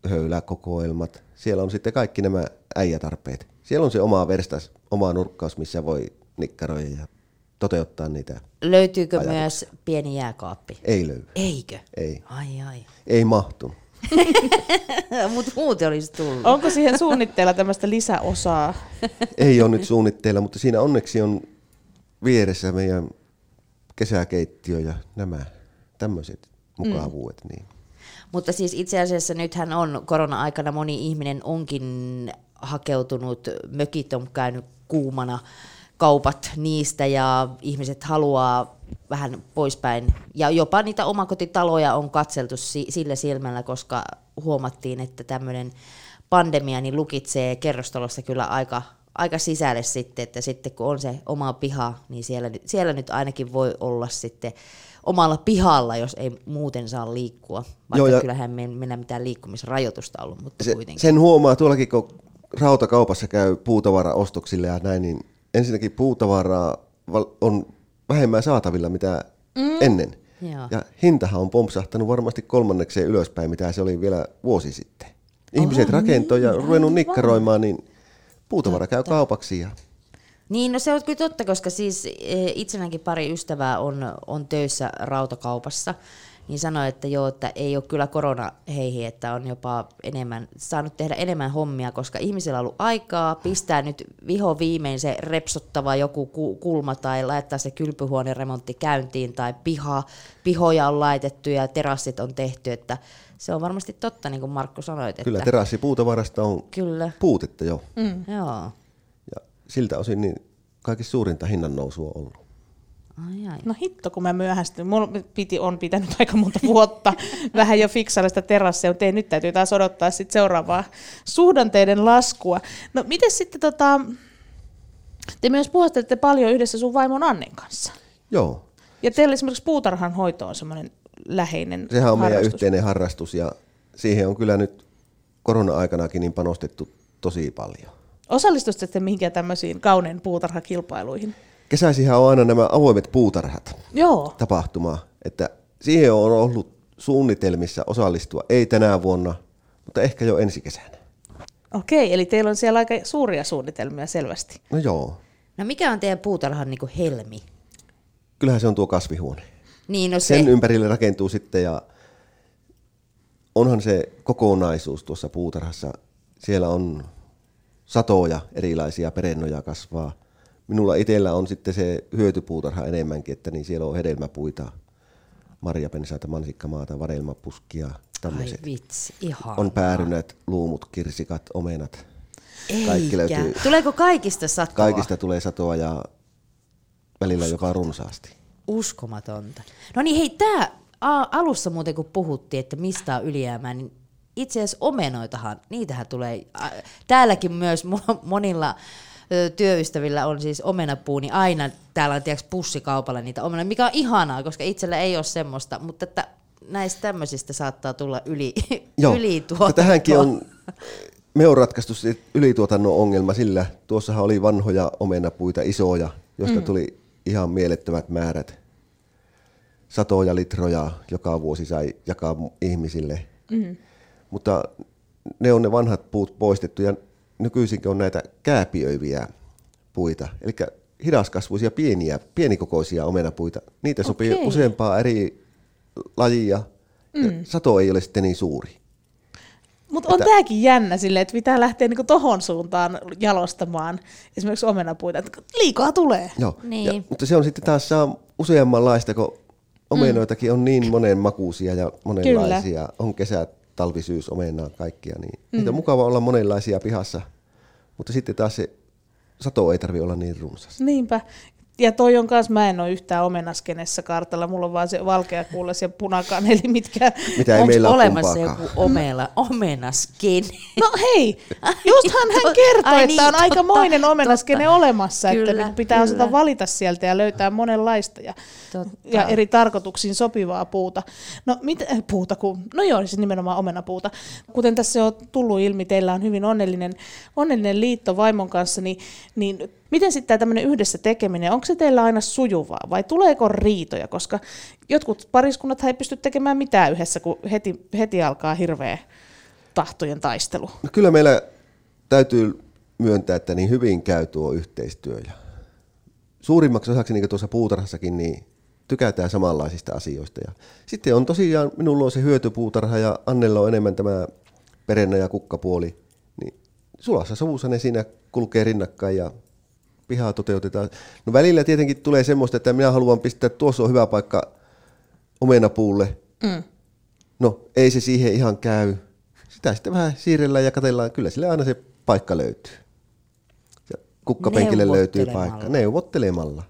höyläkokoelmat, siellä on sitten kaikki nämä äijätarpeet. Siellä on se oma verstas, oma nurkkaus, missä voi nikkaroida ja toteuttaa niitä. Löytyykö ajatuksia? Myös pieni jääkaappi? Ei löydy. Eikö? Ei. Ai ai. Ei mahtu. Mutta muuten olisi tullut. Onko siihen suunnitteilla tämmöistä lisäosaa? Ei ole nyt suunnitteilla, mutta siinä onneksi on vieressä meidän kesäkeittiö ja nämä tämmöiset mukavuudet. Mm. Niin. Mutta siis itse asiassa nythän on korona-aikana moni ihminen onkin hakeutunut, mökit on käynyt kuumana kaupat niistä ja ihmiset haluaa vähän poispäin. Ja jopa niitä omakotitaloja on katseltu sillä silmällä, koska huomattiin, että tämmöinen pandemia niin lukitsee kerrostalossa kyllä aika, aika sisälle sitten, että sitten kun on se oma piha, niin siellä, siellä nyt ainakin voi olla sitten omalla pihalla, jos ei muuten saa liikkua. Vaikka joo, kyllähän me ei mennä mitään liikkumisrajoitusta ollut, mutta se, kuitenkin. Sen huomaa tuollakin, kun rautakaupassa käy puutavaraostoksille ja näin, niin ensinnäkin puutavaraa on vähemmän saatavilla mitä mm. ennen. Joo. Ja hintahan on pompsahtanut varmasti kolmannekseen ylöspäin, mitä se oli vielä vuosi sitten. Ihmiset rakentoi niin, ja ruvennut nikkaroimaan, niin puutavara käy kaupaksi. Ja... Niin, no se on kyllä totta, koska siis itsenäänkin pari ystävää on, on töissä rautakaupassa, niin sanoi, että joo, että ei ole kyllä korona heihin, että on jopa enemmän, saanut tehdä enemmän hommia, koska ihmisillä on ollut aikaa pistää nyt viho viimein se repsottava joku kulma tai laittaa se kylpyhuoneremontti käyntiin tai piha, pihoja on laitettu ja terassit on tehty, että se on varmasti totta, niin kuin Markku sanoit. Kyllä, että terassipuutavarasta on kyllä puutetta jo. Mm. Joo. Ja siltä osin niin kaikista suurinta hinnannousua on ollut. Ai ai. No hitto, kun mä myöhästyn. Mulla piti, on pitänyt aika monta vuotta vähän jo fiksailla sitä terassia, mutta ei, nyt täytyy taas odottaa sit seuraavaa suhdanteiden laskua. No miten sitten, tota, te myös puhuttelette paljon yhdessä sun vaimon Annen kanssa. Joo. Ja teillä esimerkiksi puutarhan hoito on semmoinen läheinen. Sehän on harrastus. Meidän yhteinen harrastus ja siihen on kyllä nyt korona-aikanakin niin panostettu tosi paljon. Osallistutte te mihinkään tämmöisiin kaunein puutarhakilpailuihin? Kesäisihän on aina nämä avoimet puutarhat. Joo. Tapahtumaa, että siihen on ollut suunnitelmissa osallistua, ei tänä vuonna, mutta ehkä jo ensi kesänä. Okei, eli teillä on siellä aika suuria suunnitelmia selvästi. No joo. No mikä on teidän puutarhan niin kuin helmi? Kyllähän se on tuo kasvihuone. Niin, no se... Sen ympärille rakentuu sitten ja onhan se kokonaisuus tuossa puutarhassa. Siellä on satoja erilaisia perennoja kasvaa. Minulla itsellä on sitten se hyötypuutarha enemmänkin, että niin siellä on hedelmäpuita, marjapensaita, mansikkamaata, vadelmapuskia, tämmöiset. Ai vitsi, ihanaa. On päärynät, luumut, kirsikat, omenat. Eikä. Kaikki löytyy. Tuleeko kaikista satoa? Kaikista tulee satoa ja välillä Uskomaton. Jopa runsaasti. Uskomatonta. No niin hei, tää alussa muuten kun puhuttiin, että mistä on ylijäämää, niin itse asiassa omenoitahan, niitähän tulee täälläkin myös monilla... Työystävillä on siis omenapuu, niin aina täällä on tiiäks, pussikaupalla niitä omenoja, mikä on ihanaa, koska itsellä ei ole semmoista, mutta että näistä tämmöisistä saattaa tulla yli, ylituotantoa. Tähänkin on, me on ratkaistu ylituotannon ongelma sillä, tuossahan oli vanhoja omenapuita, isoja, joista mm. tuli ihan mielettömät määrät, satoja litroja joka vuosi sai jakaa ihmisille, mm. mutta ne on ne vanhat puut poistettu ja nykyisinkin on näitä kääpiöiviä puita, eli hidaskasvuisia pieniä, pienikokoisia omenapuita. Niitä okay. sopii useampaa eri lajia, mm. sato ei ole sitten niin suuri. Mutta on tämäkin jännä silleen, että pitää lähteä niinku tohon suuntaan jalostamaan esimerkiksi omenapuita, että liikaa tulee. Joo. Niin. Ja, mutta se on sitten taas saa useammanlaista, kun omenoitakin on niin monen makuisia ja monenlaisia, kyllä. On kesät. Talvisyys, omenaa, kaikkia. Niin. Mm. Niitä on mukava olla monenlaisia pihassa, mutta sitten taas se sato ei tarvitse olla niin runsas. Niinpä. Ja toi on kanssa, mä en ole yhtään omenaskenessä kartalla, mulla on vaan se valkeakuulas ja punakaneli, mitkä... Mitä ei meillä ole kumpaakaan. Olemassa joku omela, omenaskene? No hei, justhan hän kertoi, ai, niin, että on totta, aikamoinen omenaskene totta. Olemassa, kyllä, että nyt pitää kyllä. osata valita sieltä ja löytää monenlaista ja, ja eri tarkoituksiin sopivaa puuta. No mit, puuta, kun, no joo, siis nimenomaan omenapuuta. Kuten tässä on tullut ilmi, teillä on hyvin onnellinen, onnellinen liitto vaimon kanssa, niin... niin miten sitten tämmöinen yhdessä tekeminen, onko se teillä aina sujuvaa vai tuleeko riitoja, koska jotkut pariskunnat ei pysty tekemään mitään yhdessä, kun heti, heti alkaa hirveä tahtojen taistelu? No kyllä meillä täytyy myöntää, että niin hyvin käy tuo yhteistyö. Ja suurimmaksi osaksi, niin kuin tuossa puutarhassakin, niin tykätään samanlaisista asioista. Ja sitten on tosiaan, minulla on se hyötypuutarha ja Annella on enemmän tämä perennä- ja kukkapuoli. Niin sulassa sovussa ne siinä kulkee rinnakkain ja... Pihaa toteutetaan. No välillä tietenkin tulee semmoista, että minä haluan pistää, tuossa on hyvä paikka omenapuulle. Mm. No ei se siihen ihan käy. Sitä sitten vähän siirrellään ja katsellaan. Kyllä sille aina se paikka löytyy. Ja Kukkapenkille löytyy paikka. Neuvottelemalla.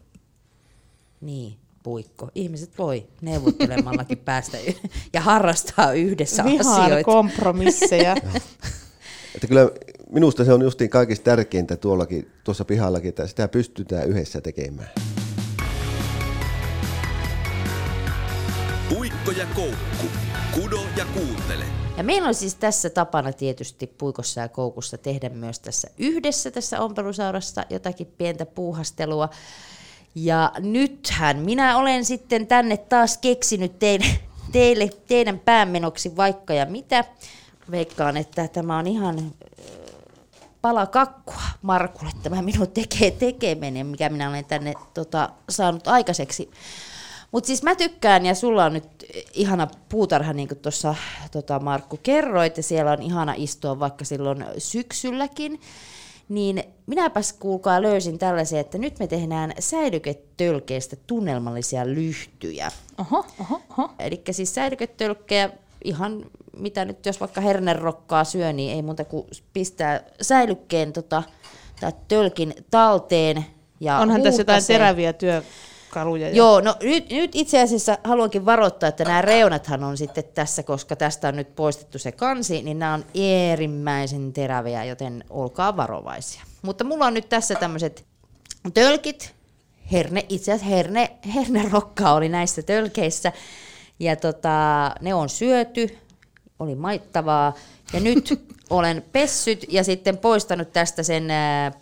Niin, Puikko. Ihmiset voi neuvottelemallakin päästä y- ja harrastaa yhdessä Vihaan asioita. Vihaan kompromisseja. Että kyllä minusta se on justiin kaikista tärkeintä tuollakin, tuossa pihallakin, että sitä pystytään yhdessä tekemään. Puikko ja Koukku. Kudo ja kuuntele. Ja meillä on siis tässä tapana tietysti Puikossa ja Koukussa tehdä myös tässä yhdessä tässä ompelusaurassa jotakin pientä puuhastelua. Ja nythän minä olen sitten tänne taas keksinyt teille, teille, teidän päämenoksi vaikka ja mitä. Veikkaan, että tämä on ihan pala kakkua Markulle tämä minun tekee tekeminen, mikä minä olen tänne tota, saanut aikaiseksi. Mutta siis mä tykkään, ja sulla on nyt ihana puutarha, niin kuin tuossa tota Markku kerroit, ja siellä on ihana istua vaikka silloin syksylläkin. Niin minäpäs kuulkaa löysin tällaisen, että nyt me tehdään säilyketölkeistä tunnelmallisia lyhtyjä. Oho, oho, oho. Eli siis säilyketölkkejä, ihan mitä nyt jos vaikka hernerokkaa syö, niin ei muuta kuin pistää säilykkeen tota, tai tölkin talteen ja onhan tässä jotain teräviä työ. Ja joo, no nyt, nyt itse asiassa haluankin varoittaa, että nämä reunathan on sitten tässä, koska tästä on nyt poistettu se kansi, niin nämä on äärimmäisen teräviä, joten olkaa varovaisia. Mutta mulla on nyt tässä tämmöiset tölkit, herne, itse asiassa herne, hernerokkaa oli näissä tölkeissä, ja tota, ne on syöty, oli maittavaa, ja nyt olen pessyt ja sitten poistanut tästä sen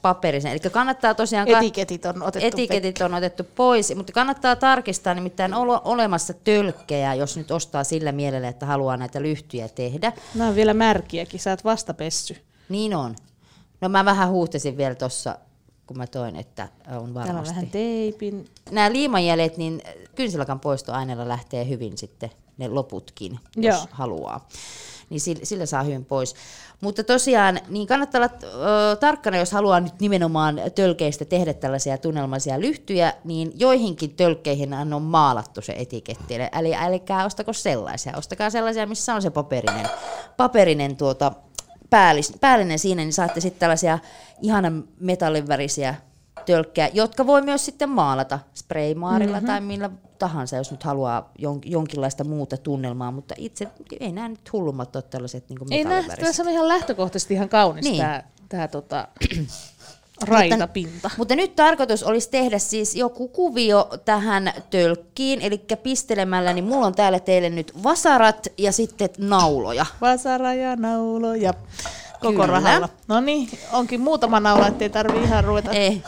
paperisen. Eli kannattaa tosiaan etiketit on otettu, etiketit on otettu pois, mutta kannattaa tarkistaa, nimittäin on olemassa tölkkejä, jos nyt ostaa sillä mielellä, että haluaa näitä lyhtyjä tehdä. Nämä on vielä märkiäkin, sä oot vasta pessy. Niin on. No mä vähän huuhtasin vielä tuossa, kun mä toin, että on varmasti. Täällä on vähän teipin. Nämä liimanjäljet, niin kynsilakan poistoaineella lähtee hyvin sitten ne loputkin, jos Joo. haluaa. Niin sillä, sillä saa hyvin pois. Mutta tosiaan niin kannattaa olla ö, tarkkana, jos haluaa nyt nimenomaan tölkeistä tehdä tällaisia tunnelmaisia lyhtyjä, niin joihinkin tölkkeihin on maalattu se etiketti. Eli älkää ostako sellaisia. Ostakaa sellaisia, missä on se paperinen, paperinen tuota, päällis, päällinen siinä, niin saatte sitten tällaisia ihanan metallinvärisiä tölkkejä, jotka voi myös sitten maalata spraymaarilla mm-hmm. tai millä tahansa, jos nyt haluaa jon, jonkinlaista muuta tunnelmaa, mutta itse ei nämä nyt hullummat ole tällaiset niin metalliväriset. Ei, tässä on ihan lähtökohtaisesti ihan kaunis niin. tämä, tämä tota, raitapinta. Mutta, mutta nyt tarkoitus olisi tehdä siis joku kuvio tähän tölkkiin, eli pistelemällä, niin mulla on täällä teille nyt vasarat ja sitten nauloja. Vasara ja nauloja. Koko Kyllä. rahalla. No niin, onkin muutama naula, ettei tarvitse ihan ruveta. Ei.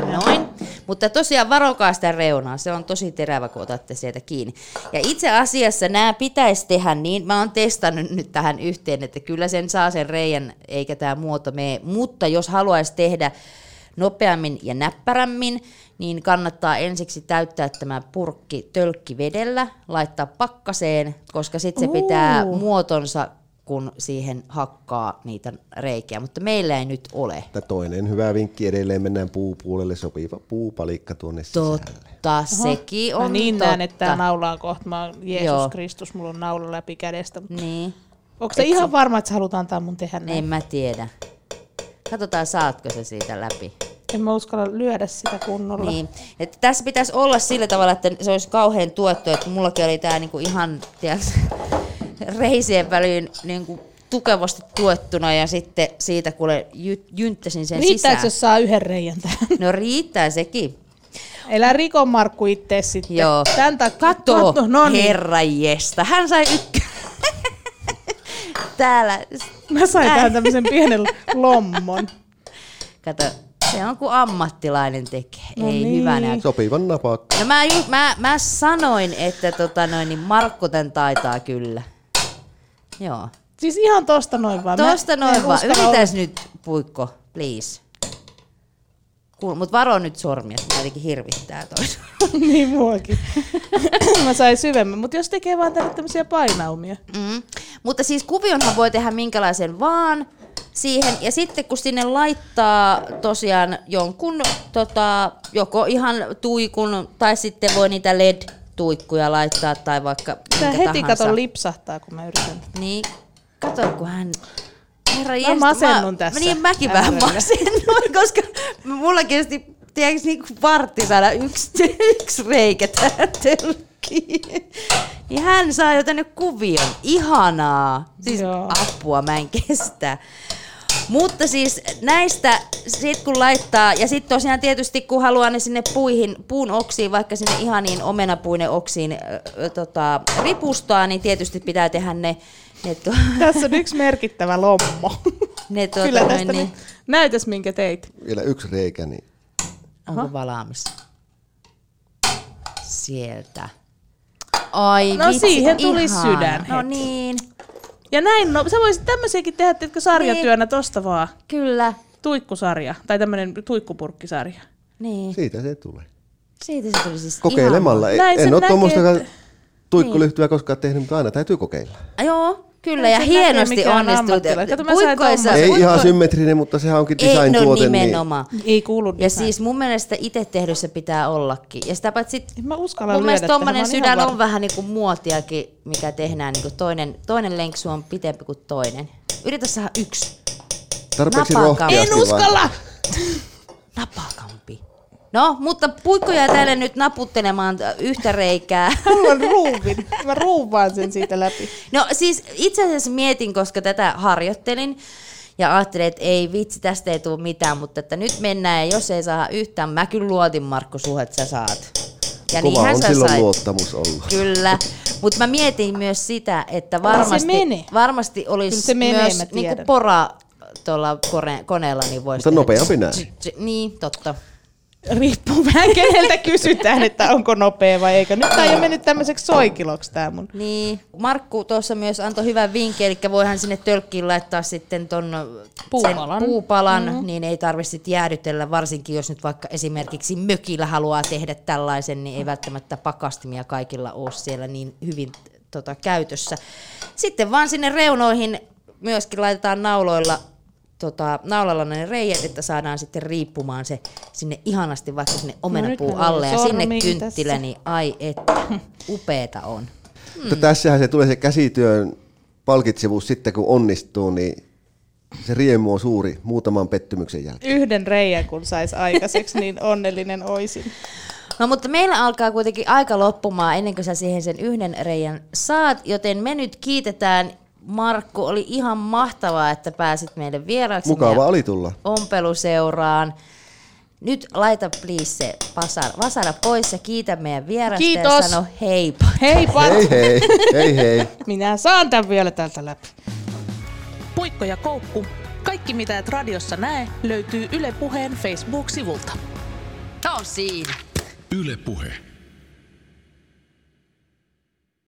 Noin. Mutta tosiaan varokaa sitä reunaa, se on tosi terävä, kun otatte sieltä kiinni. Ja itse asiassa nämä pitäisi tehdä niin, mä oon testannut nyt tähän yhteen, että kyllä sen saa sen reijän, eikä tämä muoto mene. Mutta jos haluaisi tehdä nopeammin ja näppärämmin, niin kannattaa ensiksi täyttää tämä purkki tölkkivedellä, laittaa pakkaseen, koska sitten se pitää uh. muotonsa, kun siihen hakkaa niitä reikiä, mutta meillä ei nyt ole. Toinen hyvä vinkki edelleen, mennään puupuolelle, sopiva puupalikka tuonne sisälle. Totta, sekin on totta. Mä niin näen, että tää naula on kohta, mä oon Jeesus Joo. Kristus, mulla on naula läpi kädestä. Niin. Onko se ihan varma, että sä halutaan antaa mun tehdä näin? En mä tiedä. Katsotaan, saatko se siitä läpi. En mä uskalla lyödä sitä kunnolla. Niin. Että tässä pitäisi olla sillä tavalla, että se olisi kauhean tuettu, että mullakin oli tää niinku ihan, tiedätkö, reisien väliin niin kuin tukevasti tuettuna ja sitten siitä kuule jy, jynttäsin sen riittääks sisään. Riittääkö, jos saa yhden reijän tähän? No riittää sekin. Elä riko Markku itse sitten. Joo. Tän takia. Katso, katso no niin. Herranjesta. Hän sai ykkö. Täällä. Mä sain tähän tämmöisen pienen lommon. Kato. Se on kuin ammattilainen tekee, no ei niin. hyvänä. Sopivan napakka. No mä, mä, mä sanoin, että tota noin, niin Markku tän taitaa kyllä. Joo. Siis ihan tosta noin vaan. Tosta mä, noin vaan. Yritäis nyt, Puikko, please. Kuul, mut varo nyt sormia, se jotenkin hirvittää toisaalta. Niin muakin. Mä sain syvemmän, mutta jos tekee vaan tämmöisiä painaumia. Mm. Mutta siis kuvionhan voi tehdä minkälaisen vaan. Siihen, ja sitten kun sinne laittaa tosiaan jonkun, tota, joko ihan tuikun, tai sitten voi niitä L E D-tuikkuja laittaa, tai vaikka Tää minkä heti tahansa. Heti kato lipsahtaa, kun mä yritän. Niin, kato kun hän herra jees, mä masennun mä, tässä. Mä niin mäkin vähän masennuin, koska mulla kesti tiedätkö niin kuin vartti saada yksi, yksi reikä tähän telkiin. Niin hän saa jo tänne kuvion. Ihanaa. Siis joo. Apua mä en kestä. Mutta siis näistä sit kun laittaa, ja sit tosiaan tietysti kun haluaa ne sinne puihin, puun oksiin, vaikka sinne ihaniin omenapuinen oksiin äh, tota, ripustaa, niin tietysti pitää tehdä ne. ne to- Tässä on yksi merkittävä lommo. Ne tuota, kyllä tästä niin. Näytäs minkä teit. Vielä yksi reikä. Niin. Onko valaamis? Sieltä. Ai no vitsi, siihen tuli ihan sydän. No niin. Ja näin, no sä voisit tämmöisiäkin tehdä, teetkö sarjatyönä niin. Tosta vaan? Kyllä. Tuikkusarja, tai tämmönen tuikkupurkkisarja. Niin. Siitä se tulee. Siitä se tuli siis kokeilemalla. Ihan. Näin en ole tuommoistakaan tuikkulyhtyä niin. Koskaan tehnyt, mutta aina täytyy kokeilla. A, joo. Kyllä, ja hienosti onnistui. Puikkoissa. Ei puikko... ihan symmetrinen, mutta sehän onkin design-tuote. Ei, no nimenomaan. Niin... Ei kuulu design. Ja siis mun mielestä itse tehdyssä pitää ollakin. Ja sitä paitsi, mun mielestä tommonen sydän on vähän niin kuin muotiakin, mikä tehdään. Niin kuin toinen, toinen lenksu on pitempi kuin toinen. Yritä saada yksi. Tarpeeksi rohkeasti. En uskalla! Napakampi. No, mutta puikkoja täällä nyt naputtelemaan yhtä reikää. Mulla on ruuvin. Mä ruuvaan sen siitä läpi. No siis itse asiassa mietin, koska tätä harjoittelin ja ajattelin, että ei vitsi, tästä ei tule mitään, mutta että nyt mennään ja jos ei saa yhtään, mä kyllä luotin Markku suhe, että sä saat. Ja kova on silloin sait. Luottamus ollut. Kyllä, mutta mä mietin myös sitä, että varmasti, varmasti olisi menee, myös niinku pora tuolla koneella. Niin mutta nopeampi näin. Niin, totta. Riippuu vähän keneltä kysytään, että onko nopea vai eikö. Nyt tää ei ole mennyt tämmöiseksi soikiloksi tää mun. Niin. Markku tuossa myös antoi hyvän vinkin, eli voihan sinne tölkkiin laittaa sitten ton puupalan, puupalan mm-hmm. niin ei tarvitse sitten jäädytellä, varsinkin jos nyt vaikka esimerkiksi mökillä haluaa tehdä tällaisen, niin ei välttämättä pakastimia kaikilla ole siellä niin hyvin tota, käytössä. Sitten vaan sinne reunoihin myöskin laitetaan nauloilla. Tota, naulalla ne reijät, että saadaan sitten riippumaan se sinne ihanasti vaikka sinne omenapuu alle ja sinne kynttilä, niin ai että upeeta on. Hmm. Tässähän se tulee se käsityön palkitsevuus sitten kun onnistuu, niin se riemu on suuri muutaman pettymyksen jälkeen. Yhden reijän kun saisi aikaiseksi, niin onnellinen oisin. No mutta meillä alkaa kuitenkin aika loppumaan ennen kuin sä siihen sen yhden reijän saat, joten me nyt kiitetään. Markku, oli ihan mahtavaa, että pääsit meille vieraaksi. Mukava oli tulla. Ompeluseuraan. Nyt laita please se vasara, vasara pois ja kiitä meidän vierasta. Kiitos. Ja sano heippa. Heippa. Hei hei. Hei hei. Minä saan tämän vielä tältä läpi. Puikko ja koukku. Kaikki mitä et radiossa näe löytyy Yle Puheen Facebook-sivulta. Tämä on siinä. Yle Puhe.